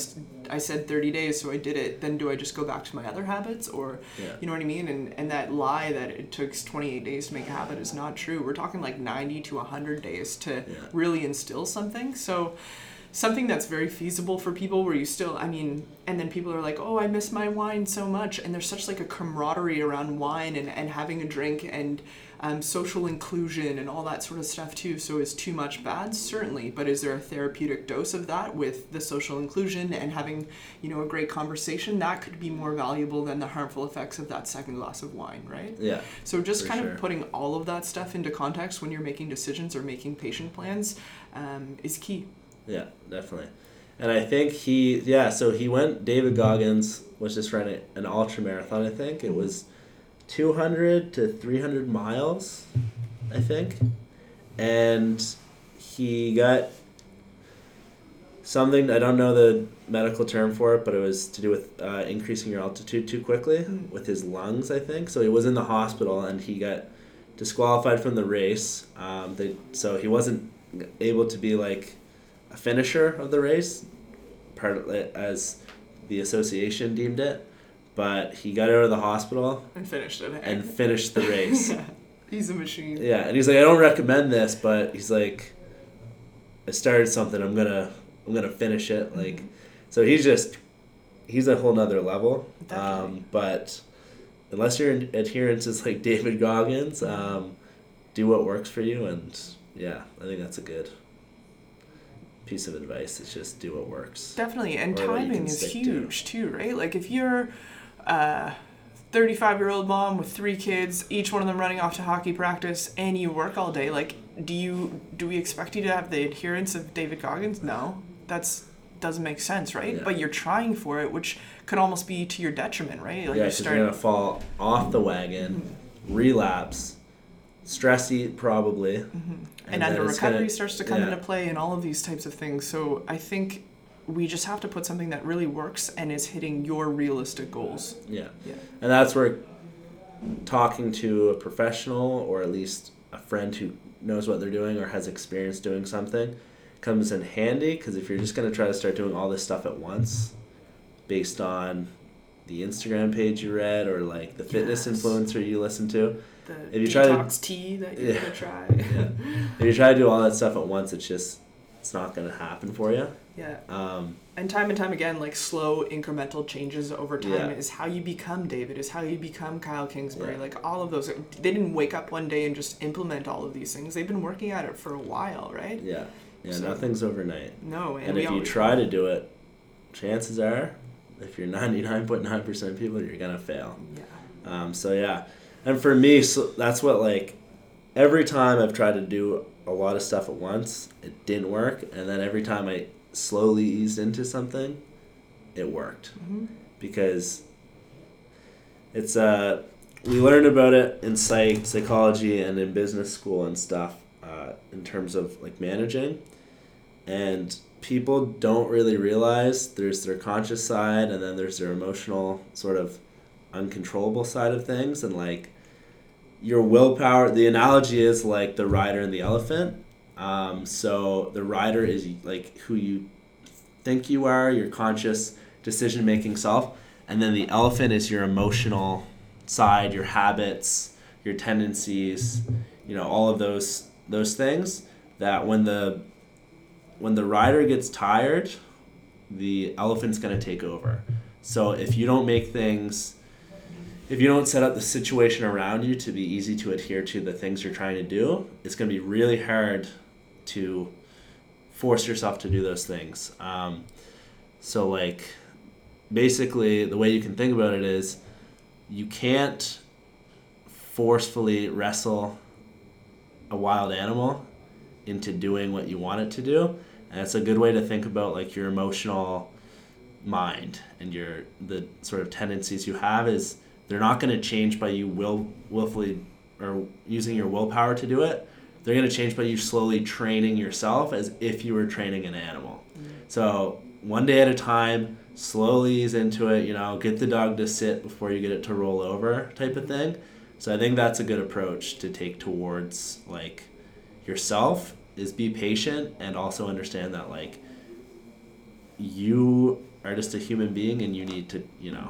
I said thirty days, so I did it. Then do I just go back to my other habits or, yeah. you know what I mean? And and that lie that it took twenty-eight days to make a habit is not true. We're talking like ninety to one hundred days to yeah. really instill something. So something that's very feasible for people where you still, I mean, and then people are like, oh, I miss my wine so much. And there's such like a camaraderie around wine and, and having a drink and um, social inclusion and all that sort of stuff too. So is too much bad? Certainly. But is there a therapeutic dose of that with the social inclusion and having, you know, a great conversation? That could be more valuable than the harmful effects of that second glass of wine, right? Yeah. So just kind sure. of putting all of that stuff into context when you're making decisions or making patient plans um, is key. Yeah, definitely. And I think he, yeah, so he went, David Goggins was just running an ultra marathon, I think. It was two hundred to three hundred miles, I think. And he got something, I don't know the medical term for it, but it was to do with uh, increasing your altitude too quickly with his lungs, I think. So he was in the hospital and he got disqualified from the race. Um, they, so he wasn't able to be like a finisher of the race, part of it as the association deemed it, but he got out of the hospital and finished it and finished the race. Yeah. He's a machine. Yeah, and he's like, I don't recommend this, but he's like, I started something, I'm gonna, I'm gonna finish it. Like, so he's just, he's a whole nother level. Um, but unless your adherence is like David Goggins, um, do what works for you, and yeah, I think that's a good piece of advice. Is just do what works. Definitely. And or timing is huge to. too, right? Like if you're a thirty-five year old mom with three kids, each one of them running off to hockey practice, and you work all day, like do you do we expect you to have the adherence of David Goggins? No, that's doesn't make sense, right? Yeah. But you're trying for it, which could almost be to your detriment, right? Like yeah, because you're, you're gonna fall off the wagon, mm-hmm. relapse, stress eat probably, mm-hmm. and, and then the recovery gonna, starts to come yeah. into play and all of these types of things. So I think we just have to put something that really works and is hitting your realistic goals. Yeah, yeah. And that's where talking to a professional or at least a friend who knows what they're doing or has experience doing something comes in handy, because if you're just going to try to start doing all this stuff at once based on the Instagram page you read or like the fitness yes. influencer you listen to, the if you detox to, tea that you yeah, could try. Yeah. If you try to do all that stuff at once, it's just, it's not going to happen for you. Yeah. Um, and time and time again, like slow incremental changes over time yeah. is how you become David, is how you become Kyle Kingsbury. Yeah. Like all of those, they didn't wake up one day and just implement all of these things. They've been working at it for a while, right? Yeah. Yeah, so, nothing's overnight. No. And, and if you try to do it, chances are, if you're ninety-nine point nine percent of people, you're going to fail. Yeah. Um, so yeah. And for me, so that's what, like, every time I've tried to do a lot of stuff at once, it didn't work. And then every time I slowly eased into something, it worked. Mm-hmm. Because it's, uh, we learn about it in psych, psychology and in business school and stuff uh, in terms of, like, managing. And people don't really realize there's their conscious side and then there's their emotional sort of uncontrollable side of things. And, like, your willpower, the analogy is like the rider and the elephant. Um, so the rider is like who you think you are, your conscious decision-making self. And then the elephant is your emotional side, your habits, your tendencies, you know, all of those, those things that when the, when the rider gets tired, the elephant's going to take over. So if you don't make things, if you don't set up the situation around you to be easy to adhere to the things you're trying to do, it's going to be really hard to force yourself to do those things. Um, so, like, basically the way you can think about it is you can't forcefully wrestle a wild animal into doing what you want it to do. And it's a good way to think about, like, your emotional mind and your the sort of tendencies you have is they're not going to change by you will willfully or using your willpower to do it. They're going to change by you slowly training yourself as if you were training an animal. Mm-hmm. So one day at a time, slowly ease into it, you know, get the dog to sit before you get it to roll over type of thing. So I think that's a good approach to take towards, like, yourself is be patient and also understand that, like, you are just a human being and you need to, you know,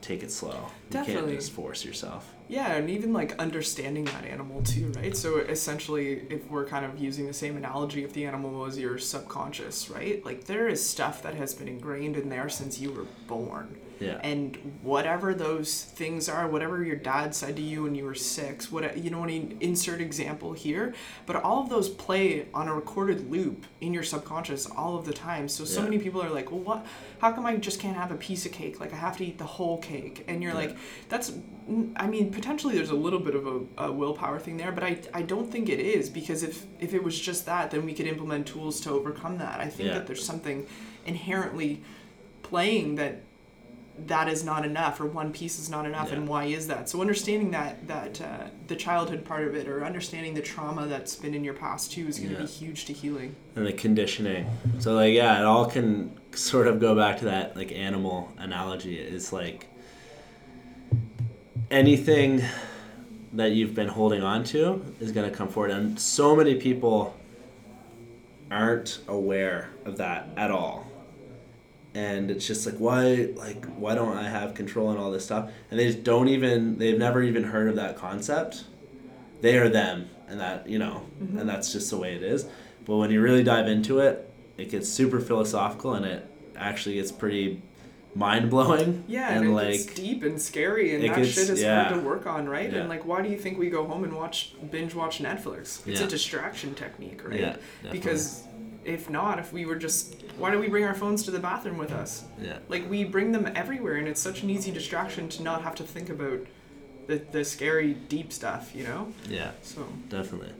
take it slow. Definitely. You can't just force yourself. Yeah, and even like understanding that animal too, right? So essentially, if we're kind of using the same analogy, if the animal was your subconscious, right? Like there is stuff that has been ingrained in there since you were born. Yeah. And whatever those things are, whatever your dad said to you when you were six, what you know, I mean, insert example here, but all of those play on a recorded loop in your subconscious all of the time. So so yeah. many people are like, well, what? How come I just can't have a piece of cake? Like I have to eat the whole cake. And you're yeah. like, that's, I mean, potentially there's a little bit of a, a willpower thing there, but I I don't think it is, because if if it was just that, then we could implement tools to overcome that. I think yeah. that there's something inherently playing that. that is not enough, or one piece is not enough, yeah. and why is that? So understanding that that uh, the childhood part of it, or understanding the trauma that's been in your past too, is going to yeah. be huge to healing. And the conditioning. So like, yeah, it all can sort of go back to that like animal analogy. It's like anything that you've been holding on to is going to come forward, and so many people aren't aware of that at all. And it's just like, why, like, why don't I have control and all this stuff? And they just don't even, they've never even heard of that concept. They are them, and that, you know, mm-hmm. and that's just the way it is. But when you really dive into it, it gets super philosophical, and it actually gets pretty mind-blowing. Yeah, and, and it like, gets deep and scary, and that gets, shit is yeah. hard to work on, right? Yeah. And, like, why do you think we go home and watch binge-watch Netflix? It's yeah. a distraction technique, right? Yeah, definitely. Because... if not, if we were just, why do we bring our phones to the bathroom with us? Yeah. Like, we bring them everywhere, and it's such an easy distraction to not have to think about the the scary, deep stuff, you know? Yeah, so definitely.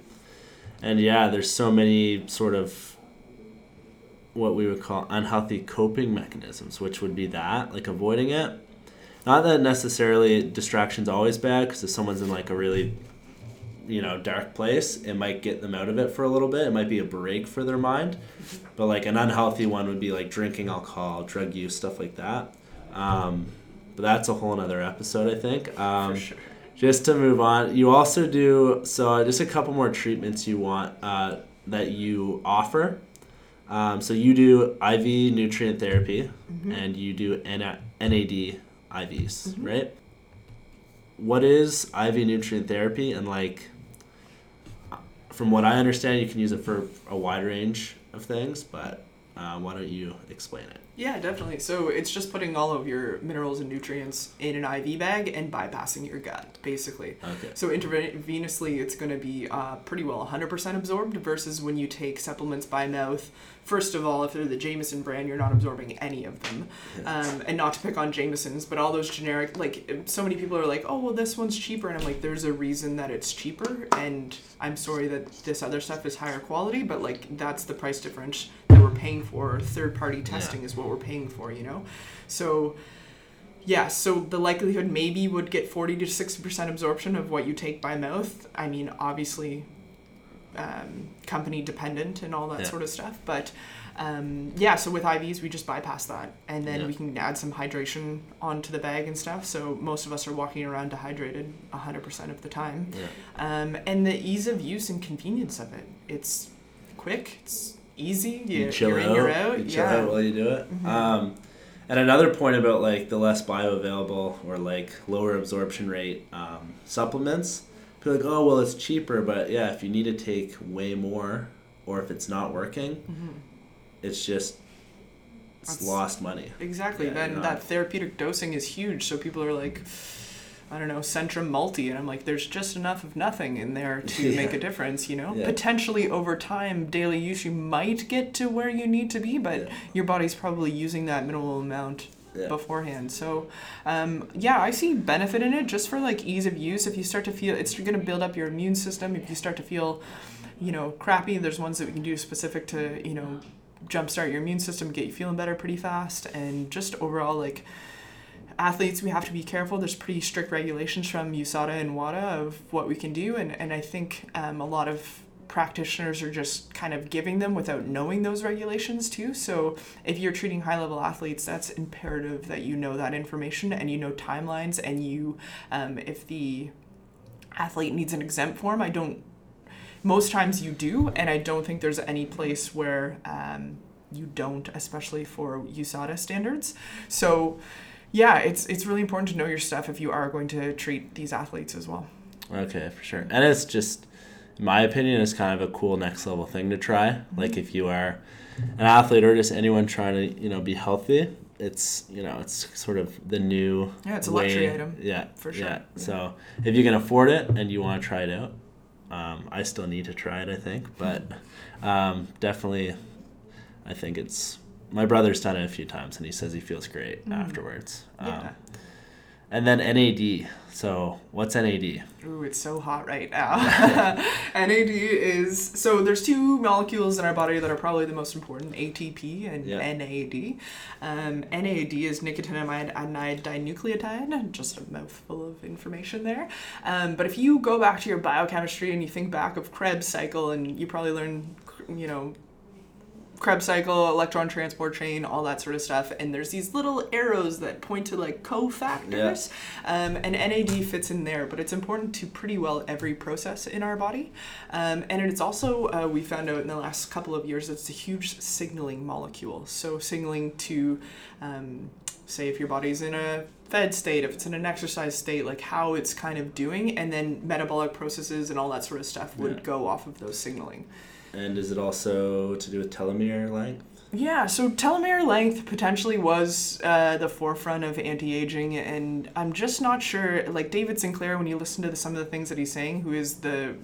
And, yeah, there's so many sort of what we would call unhealthy coping mechanisms, which would be that, like avoiding it. Not that necessarily distraction's always bad, because if someone's in, like, a really... you know, dark place, it might get them out of it for a little bit. It might be a break for their mind. But like an unhealthy one would be like drinking alcohol, drug use, stuff like that. Um, but that's a whole nother episode, I think. Um, for sure. Just to move on, you also do, so just a couple more treatments you want, uh, that you offer. Um, so you do I V nutrient therapy, mm-hmm. and you do N A D I Vs, mm-hmm. right? What is I V nutrient therapy? And like, from what I understand, you can use it for a wide range of things, but uh, why don't you explain it? Yeah, definitely. So it's just putting all of your minerals and nutrients in an I V bag and bypassing your gut, basically. Okay. So intravenously, it's going to be uh, pretty well one hundred percent absorbed, versus when you take supplements by mouth. First of all, if they're the Jameson brand, you're not absorbing any of them. Um, and not to pick on Jameson's, but all those generic, like, so many people are like, oh, well, this one's cheaper. And I'm like, there's a reason that it's cheaper. And I'm sorry that this other stuff is higher quality, but, like, that's the price difference that we're paying for. Third-party testing yeah. is what we're paying for, you know? So... yeah, so the likelihood maybe would get forty to sixty percent absorption of what you take by mouth. I mean, obviously, um, company dependent and all that yeah. sort of stuff. But um, yeah, so with I Vs, we just bypass that. And then yeah. we can add some hydration onto the bag and stuff. So most of us are walking around dehydrated one hundred percent of the time. Yeah. Um, and the ease of use and convenience of it. It's quick. It's easy. You, you chill you're out. In, you're out. You chill yeah. out while you do it. Mm-hmm. Um, And another point about, like, the less bioavailable or, like, lower absorption rate um, supplements, people are like, oh, well, it's cheaper, but, yeah, if you need to take way more, or if it's not working, mm-hmm. it's just it's That's, lost money. Exactly. Yeah, then that therapeutic dosing is huge, so people are like... I don't know, Centrum Multi, and I'm like, there's just enough of nothing in there to yeah. make a difference, you know? Yeah. Potentially over time, daily use, you might get to where you need to be, but yeah. your body's probably using that minimal amount yeah. beforehand. So, um, yeah, I see benefit in it just for, like, ease of use. If you start to feel, it's going to build up your immune system. If you start to feel, you know, crappy, there's ones that we can do specific to, you know, jumpstart your immune system, get you feeling better pretty fast, and just overall, like... athletes, we have to be careful. There's pretty strict regulations from U S A D A and WADA of what we can do, and, and I think um, a lot of practitioners are just kind of giving them without knowing those regulations too. So if you're treating high-level athletes, that's imperative that you know that information, and you know timelines, and you, um, if the athlete needs an exempt form, I don't, most times you do, and I don't think there's any place where um, you don't, especially for U S A D A standards. So yeah, it's it's really important to know your stuff if you are going to treat these athletes as well. Okay, for sure. And it's just, in my opinion, it's kind of a cool next level thing to try. Mm-hmm. Like if you are an athlete or just anyone trying to, you know, be healthy, it's, you know, it's sort of the new yeah, it's a way. Luxury item. Yeah, for sure. Yeah. Yeah. So if you can afford it and you want to try it out, um, I still need to try it, I think. But um, definitely, I think it's, my brother's done it a few times and he says he feels great mm. afterwards. Um, yeah. And then N A D. So what's N A D? Ooh, it's so hot right now. N A D is, so there's two molecules in our body that are probably the most important, A T P and yeah. N A D. Um, N A D is nicotinamide adenine dinucleotide, just a mouthful of information there. Um, but if you go back to your biochemistry and you think back of Krebs cycle, and you probably learn, you know, Krebs cycle, electron transport chain, all that sort of stuff. And there's these little arrows that point to like cofactors. Yeah. Um, and N A D fits in there, but it's important to pretty well every process in our body. Um, and it's also, uh, we found out in the last couple of years, it's a huge signaling molecule. So signaling to, um, say if your body's in a fed state, if it's in an exercise state, like how it's kind of doing, and then metabolic processes and all that sort of stuff would yeah. go off of those signaling. And is it also to do with telomere length? Yeah, so telomere length potentially was uh, the forefront of anti-aging, and I'm just not sure, like David Sinclair, when you listen to the, some of the things that he's saying, who is the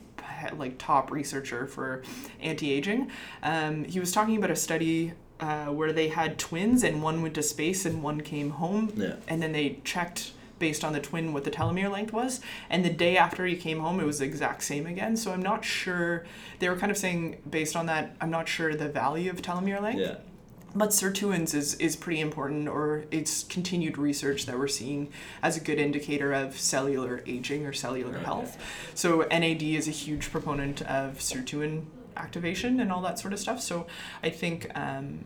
like top researcher for anti-aging, um, he was talking about a study uh, where they had twins, and one went to space and one came home, yeah. and then they checked based on the twin what the telomere length was, and the day after he came home it was the exact same again. So I'm not sure, they were kind of saying based on that, I'm not sure the value of telomere length, yeah. but sirtuins is is pretty important, or it's continued research that we're seeing as a good indicator of cellular aging or cellular okay. health. So N A D is a huge proponent of sirtuin activation and all that sort of stuff. So I think um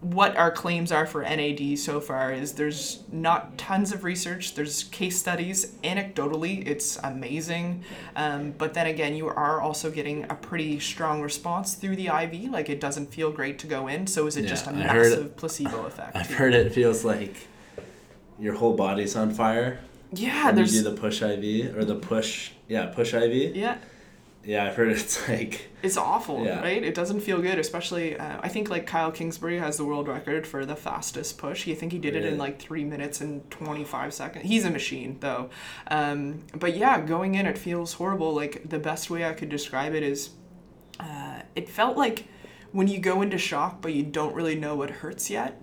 what our claims are for N A D so far is there's not tons of research. There's case studies. Anecdotally, it's amazing. Um, but then again, you are also getting a pretty strong response through the I V. Like, it doesn't feel great to go in. So is it yeah, just a I massive heard, placebo effect? I've heard it feels like your whole body's on fire. Yeah. When there's, you do the push I V or the push. Yeah, push I V. Yeah. Yeah, I've heard it's like... It's awful, yeah. right? It doesn't feel good, especially... Uh, I think, like, Kyle Kingsbury has the world record for the fastest push. You think he did really? it in, like, three minutes and twenty-five seconds. He's a machine, though. Um, but, yeah, going in, it feels horrible. Like, the best way I could describe it is... Uh, it felt like when you go into shock, but you don't really know what hurts yet.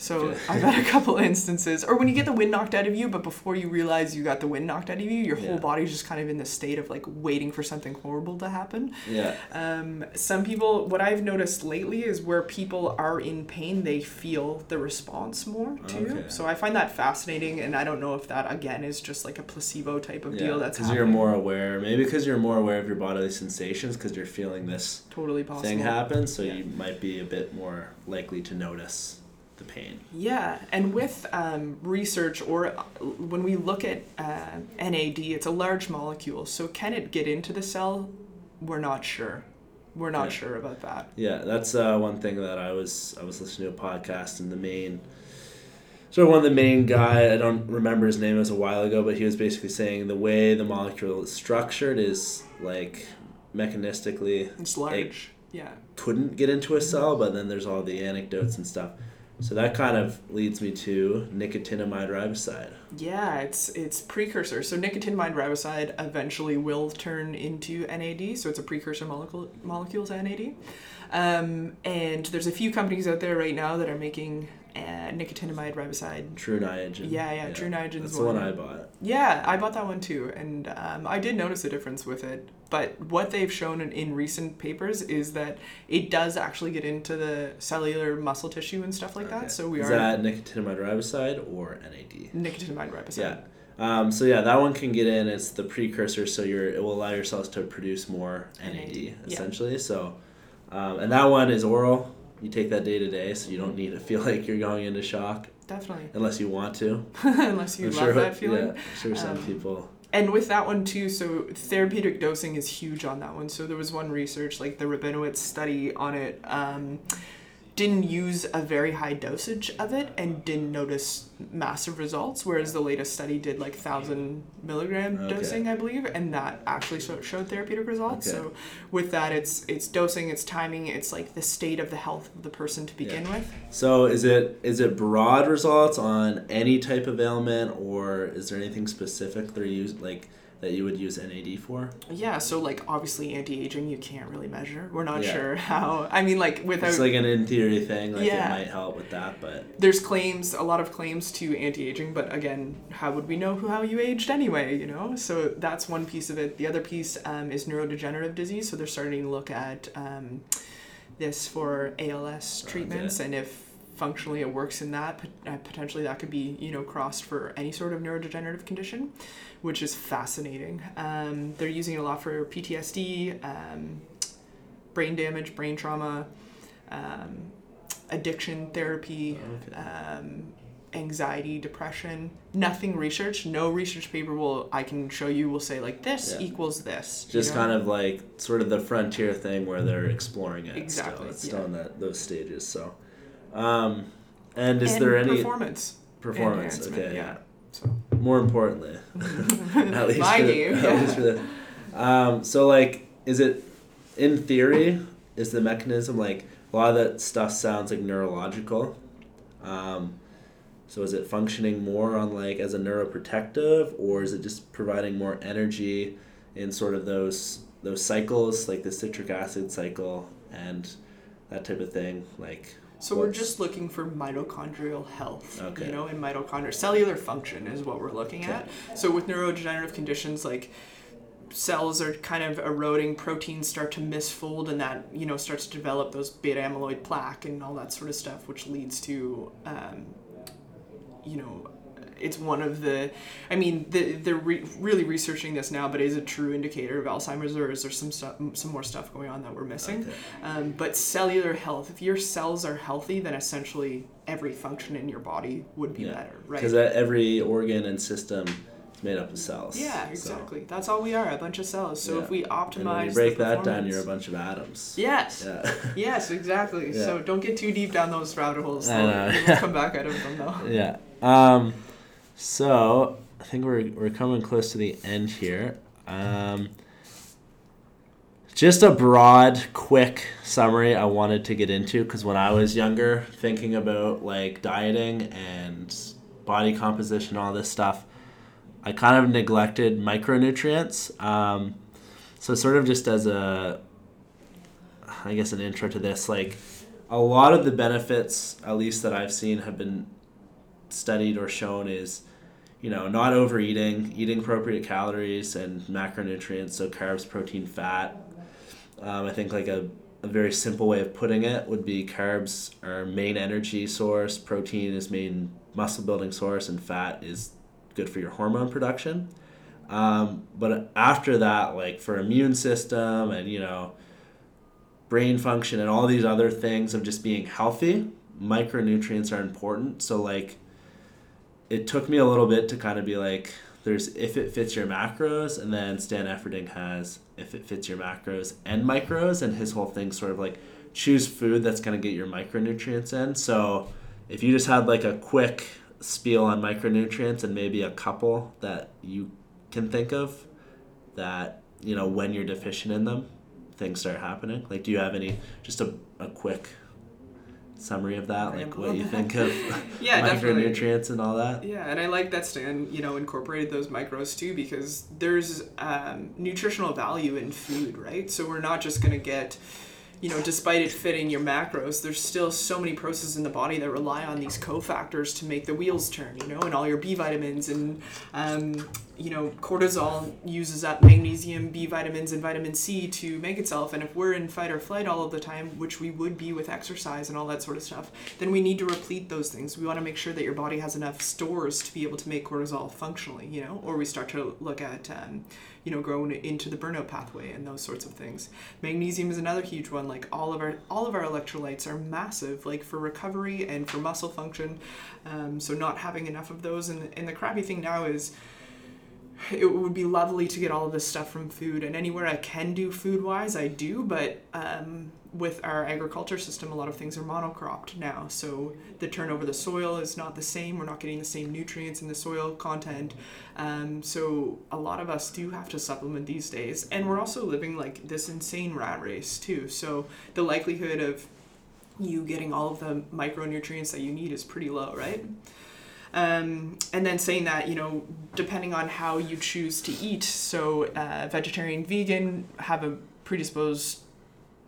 So I've had a couple instances, or when you get the wind knocked out of you, but before you realize you got the wind knocked out of you, your whole yeah. body's just kind of in this state of like waiting for something horrible to happen. Yeah. Um, some people, what I've noticed lately is where people are in pain, they feel the response more too. Okay. So I find that fascinating, and I don't know if that again is just like a placebo type of yeah, deal that's happening. Because you're more aware, maybe because you're more aware of your bodily sensations because you're feeling this totally possible thing happen, so yeah. you might be a bit more likely to notice the pain. Yeah, and with um, research, or when we look at uh, N A D, it's a large molecule. So can it get into the cell? We're not sure. We're not yeah. sure about that. Yeah, that's uh, one thing that I was I was listening to a podcast, and the main, so one of the main guy, I don't remember his name, it was a while ago, but he was basically saying the way the molecule is structured is like mechanistically, it's large. It yeah, couldn't get into a cell, but then there's all the anecdotes and stuff. So that kind of leads me to nicotinamide riboside. Yeah, it's it's precursor. So nicotinamide riboside eventually will turn into N A D, so it's a precursor molecule molecule to N A D. Um, and there's a few companies out there right now that are making uh, nicotinamide riboside. True Niagen. Yeah, yeah, yeah. True Niagen. That's the one I bought. Yeah, I bought that one too, and um, I did notice a difference with it. But what they've shown in, in recent papers is that it does actually get into the cellular muscle tissue and stuff like okay. that. So we is are that nicotinamide riboside or N A D? Nicotinamide riboside. Yeah. Um, so yeah, that one can get in. It's the precursor, so you're it will allow your cells to produce more N A D, N A D. essentially. Yeah. So, um, and that one is oral. You take that day to day, so you don't need to feel like you're going into shock. Definitely. Unless you want to. Unless you I'm love sure, that feeling. Yeah, I'm sure some um, people. And with that one too, so therapeutic dosing is huge on that one. So there was one research, like the Rabinowitz study on it, um, didn't use a very high dosage of it and didn't notice massive results, whereas the latest study did like one thousand milligram okay. dosing, I believe, and that actually showed therapeutic results. Okay. So with that, it's it's dosing, it's timing, it's like the state of the health of the person to begin yeah. with. So is it is it broad results on any type of ailment, or is there anything specific they're used, like, that you would use N A D for? Yeah, so like obviously anti-aging you can't really measure. We're not yeah. sure how. I mean, like without. It's like an in theory thing. Like yeah. it might help with that, but there's claims, a lot of claims to anti-aging, but again, how would we know who, how you aged anyway? You know, so that's one piece of it. The other piece um, is neurodegenerative disease. So they're starting to look at um, this for A L S treatments, and if functionally it works in that, potentially that could be, you know, crossed for any sort of neurodegenerative condition, which is fascinating. Um, they're using it a lot for P T S D, um, brain damage, brain trauma, um, addiction therapy, okay. um, anxiety, depression. Nothing researched, no research paper will I can show you will say like this yeah. equals this. Just you know? Kind of like sort of the frontier thing where they're exploring it. Exactly. Still. It's yeah. still in that, those stages, so... Um, and is and there any performance performance? Okay, yeah. So more importantly, at least my for the, at yeah. least for the, um, so like, is it in theory? Is the mechanism like a lot of that stuff sounds like neurological? Um, so is it functioning more on like as a neuroprotective, or is it just providing more energy in sort of those those cycles, like the citric acid cycle and that type of thing, like? So What's... we're just looking for mitochondrial health, okay. you know, and mitochondrial cellular function is what we're looking okay. at. So with neurodegenerative conditions, like cells are kind of eroding, proteins start to misfold, and that, you know, starts to develop those beta amyloid plaque and all that sort of stuff, which leads to, um, you know, it's one of the, I mean, the, they're re- really researching this now, but is it a true indicator of Alzheimer's, or is there some stu- some more stuff going on that we're missing? Okay. Um, but cellular health, if your cells are healthy, then essentially every function in your body would be yeah. better, right? Because every organ and system is made up of cells. Yeah, exactly. So. That's all we are, a bunch of cells. So yeah. if we optimize and when you break that down, you're a bunch of atoms. Yes. Yeah. Yes, exactly. Yeah. So don't get too deep down those rabbit holes. I know. You'll come back out of them, though. Yeah. Um... So I think we're we're coming close to the end here. Um, just a broad, quick summary I wanted to get into, because when I was younger, thinking about like dieting and body composition, all this stuff, I kind of neglected micronutrients. Um, so sort of just as a, I guess an intro to this, like a lot of the benefits, at least that I've seen, have been studied or shown is, you know, not overeating, eating appropriate calories and macronutrients, so carbs, protein, fat. Um, I think like a, a very simple way of putting it would be carbs are main energy source, protein is main muscle building source, and fat is good for your hormone production. Um, but after that, like for immune system and, you know, brain function and all these other things of just being healthy, micronutrients are important. So like, it took me a little bit to kind of be like, there's if it fits your macros, and then Stan Efferding has if it fits your macros and micros, and his whole thing sort of like choose food that's going to get your micronutrients in. So if you just had like a quick spiel on micronutrients and maybe a couple that you can think of that, you know, when you're deficient in them, things start happening. Like, do you have any, just a, a quick summary of that, like what you think of yeah, micronutrients definitely. And all that. Yeah, and I like that Stan, you know, incorporated those micros too, because there's um, nutritional value in food, right? So we're not just going to get, you know, despite it fitting your macros, there's still so many processes in the body that rely on these cofactors to make the wheels turn, you know, and all your B vitamins and, um, you know, cortisol uses up magnesium, B vitamins, and vitamin C to make itself. And if we're in fight or flight all of the time, which we would be with exercise and all that sort of stuff, then we need to replete those things. We want to make sure that your body has enough stores to be able to make cortisol functionally, you know, or we start to look at, um, you know, growing into the burnout pathway and those sorts of things. Magnesium is another huge one. Like all of our all of our electrolytes are massive, like for recovery and for muscle function. Um, so not having enough of those. And, and the crappy thing now is it would be lovely to get all of this stuff from food, and anywhere I can do food wise, I do. But um, with our agriculture system, a lot of things are monocropped now. So the turnover of the soil is not the same. We're not getting the same nutrients in the soil content. Um, so a lot of us do have to supplement these days. And we're also living like this insane rat race too. So the likelihood of you getting all of the micronutrients that you need is pretty low, right? Um, and then saying that, you know, depending on how you choose to eat, so uh, vegetarian, vegan have a predisposed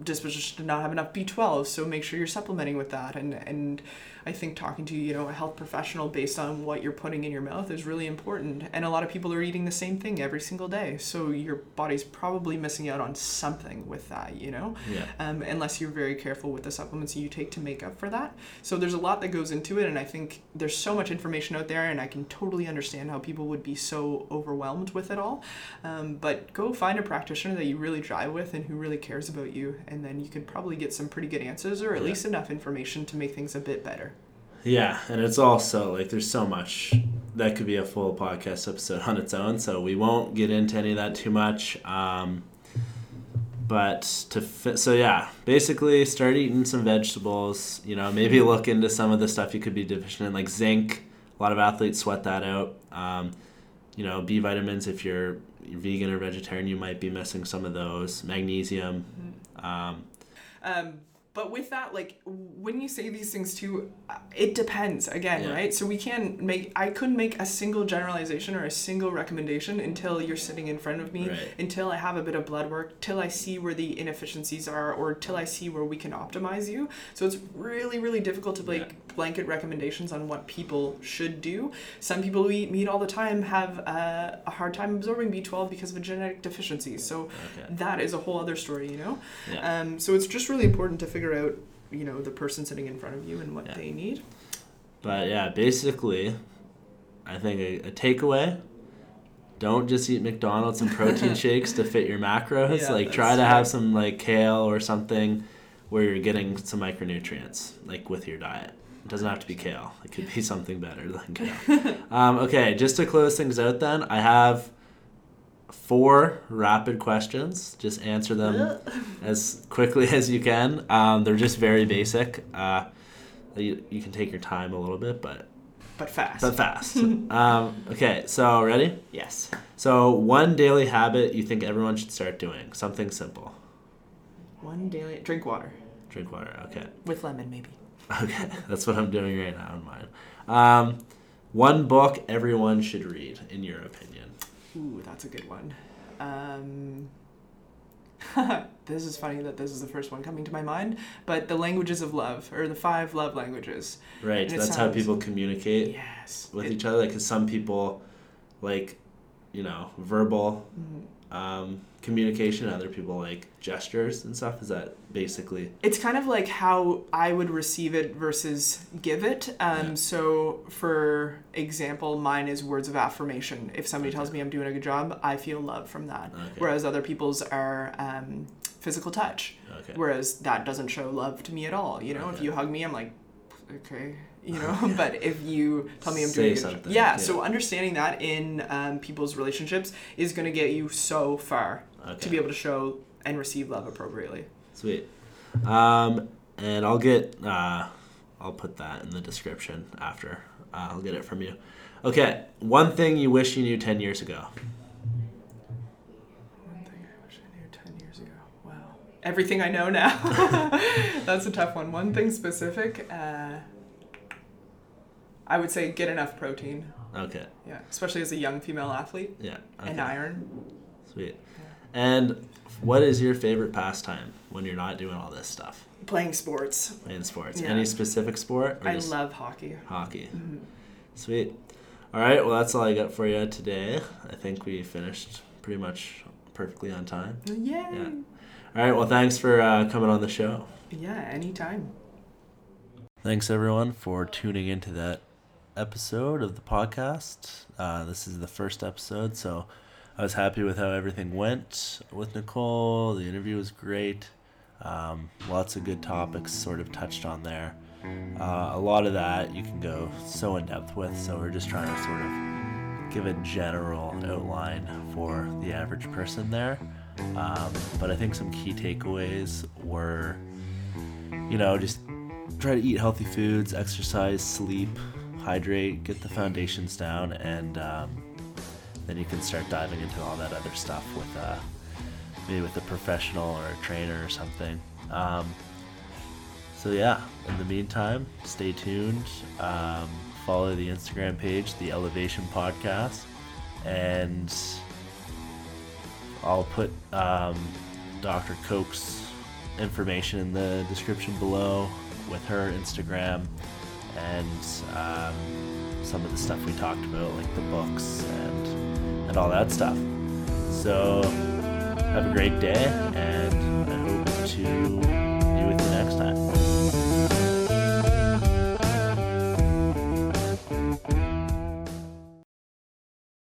disposition to not have enough B twelve, so make sure you're supplementing with that. And and I think talking to, you know, a health professional based on what you're putting in your mouth is really important. And a lot of people are eating the same thing every single day, so your body's probably missing out on something with that, you know? Yeah. Um, unless you're very careful with the supplements you take to make up for that. So there's a lot that goes into it, and I think there's so much information out there, and I can totally understand how people would be so overwhelmed with it all. Um, but go find a practitioner that you really jive with and who really cares about you, and then you could probably get some pretty good answers, or at yeah. least enough information to make things a bit better. Yeah, and it's also, like, there's so much that could be a full podcast episode on its own, so we won't get into any of that too much. Um, but to fit, so yeah, basically start eating some vegetables, you know, maybe look into some of the stuff you could be deficient in, like zinc. A lot of athletes sweat that out. Um, you know, B vitamins, if you're, you're vegan or vegetarian, you might be missing some of those. Magnesium. Mm-hmm. Um, um But with that, like, when you say these things too, it depends again, yeah. right? So we can't make, I couldn't make a single generalization or a single recommendation until you're sitting in front of me, right. until I have a bit of blood work, till I see where the inefficiencies are, or till I see where we can optimize you. So it's really, really difficult to like yeah. blanket recommendations on what people should do. Some people who eat meat all the time have uh, a hard time absorbing B twelve because of a genetic deficiency. So okay. that is a whole other story, you know? Yeah. Um, so it's just really important to figure figure out, you know, the person sitting in front of you and what yeah. they need. But yeah, basically, I think a, a takeaway, don't just eat McDonald's and protein shakes to fit your macros. Yeah, like, try to true. have some, like, kale or something where you're getting some micronutrients, like, with your diet. It doesn't have to be kale. It could be something better than kale. um, okay, just to close things out then, I have four rapid questions. Just answer them as quickly as you can. Um, they're just very basic. Uh, you, you can take your time a little bit, but but fast. But fast. um, okay, so ready? Yes. So one daily habit you think everyone should start doing. Something simple. One daily drink water. Drink water. Okay. With lemon, maybe. Okay, that's what I'm doing right now in mine. Um, one book everyone should read, in your opinion. Ooh, that's a good one. Um, this is funny that this is the first one coming to my mind, but The Languages of Love, or The Five Love Languages. Right, that's sounds, how people communicate yes, with it, each other. Like, 'cause some people, like, you know, verbal mm-hmm. um, communication, other people like gestures and stuff. Is that basically... It's kind of like how I would receive it versus give it. Um, yeah. So, for example, mine is words of affirmation. If somebody okay. tells me I'm doing a good job, I feel love from that. Okay. Whereas other people's are um, physical touch. Okay. Whereas that doesn't show love to me at all. You know, okay. if you hug me, I'm like, okay... You know, yeah. but if you tell me I'm Say doing something, yeah, yeah. So understanding that in um, people's relationships is going to get you so far okay. to be able to show and receive love appropriately. Sweet, um, and I'll get, uh, I'll put that in the description after. Uh, I'll get it from you. Okay, one thing you wish you knew ten years ago. One thing I wish I knew ten years ago. Wow, everything I know now. That's a tough one. One thing specific. Uh, I would say get enough protein. Okay. Yeah, especially as a young female athlete. Yeah. Okay. And iron. Sweet. Yeah. And what is your favorite pastime when you're not doing all this stuff? Playing sports. Playing sports. Yeah. Any specific sport? I love hockey. Hockey. Mm-hmm. Sweet. All right, well, that's all I got for you today. I think we finished pretty much perfectly on time. Yay. Yeah. All right, well, thanks for uh, coming on the show. Yeah, anytime. Thanks, everyone, for tuning into that episode of the podcast. Uh, this is the first episode, so I was happy with how everything went with Nicole. The interview was great. Um, lots of good topics sort of touched on there. Uh, a lot of that you can go so in depth with, so we're just trying to sort of give a general outline for the average person there. Um, but I think some key takeaways were you know, just try to eat healthy foods, exercise, sleep, hydrate, get the foundations down, and um, then you can start diving into all that other stuff with uh, maybe with a professional or a trainer or something. Um, so yeah, in the meantime, stay tuned. Um, follow the Instagram page, The Elevation Podcast, and I'll put um, Doctor Kokes' information in the description below with her Instagram and um, some of the stuff we talked about, like the books and, and all that stuff. So have a great day, and I hope to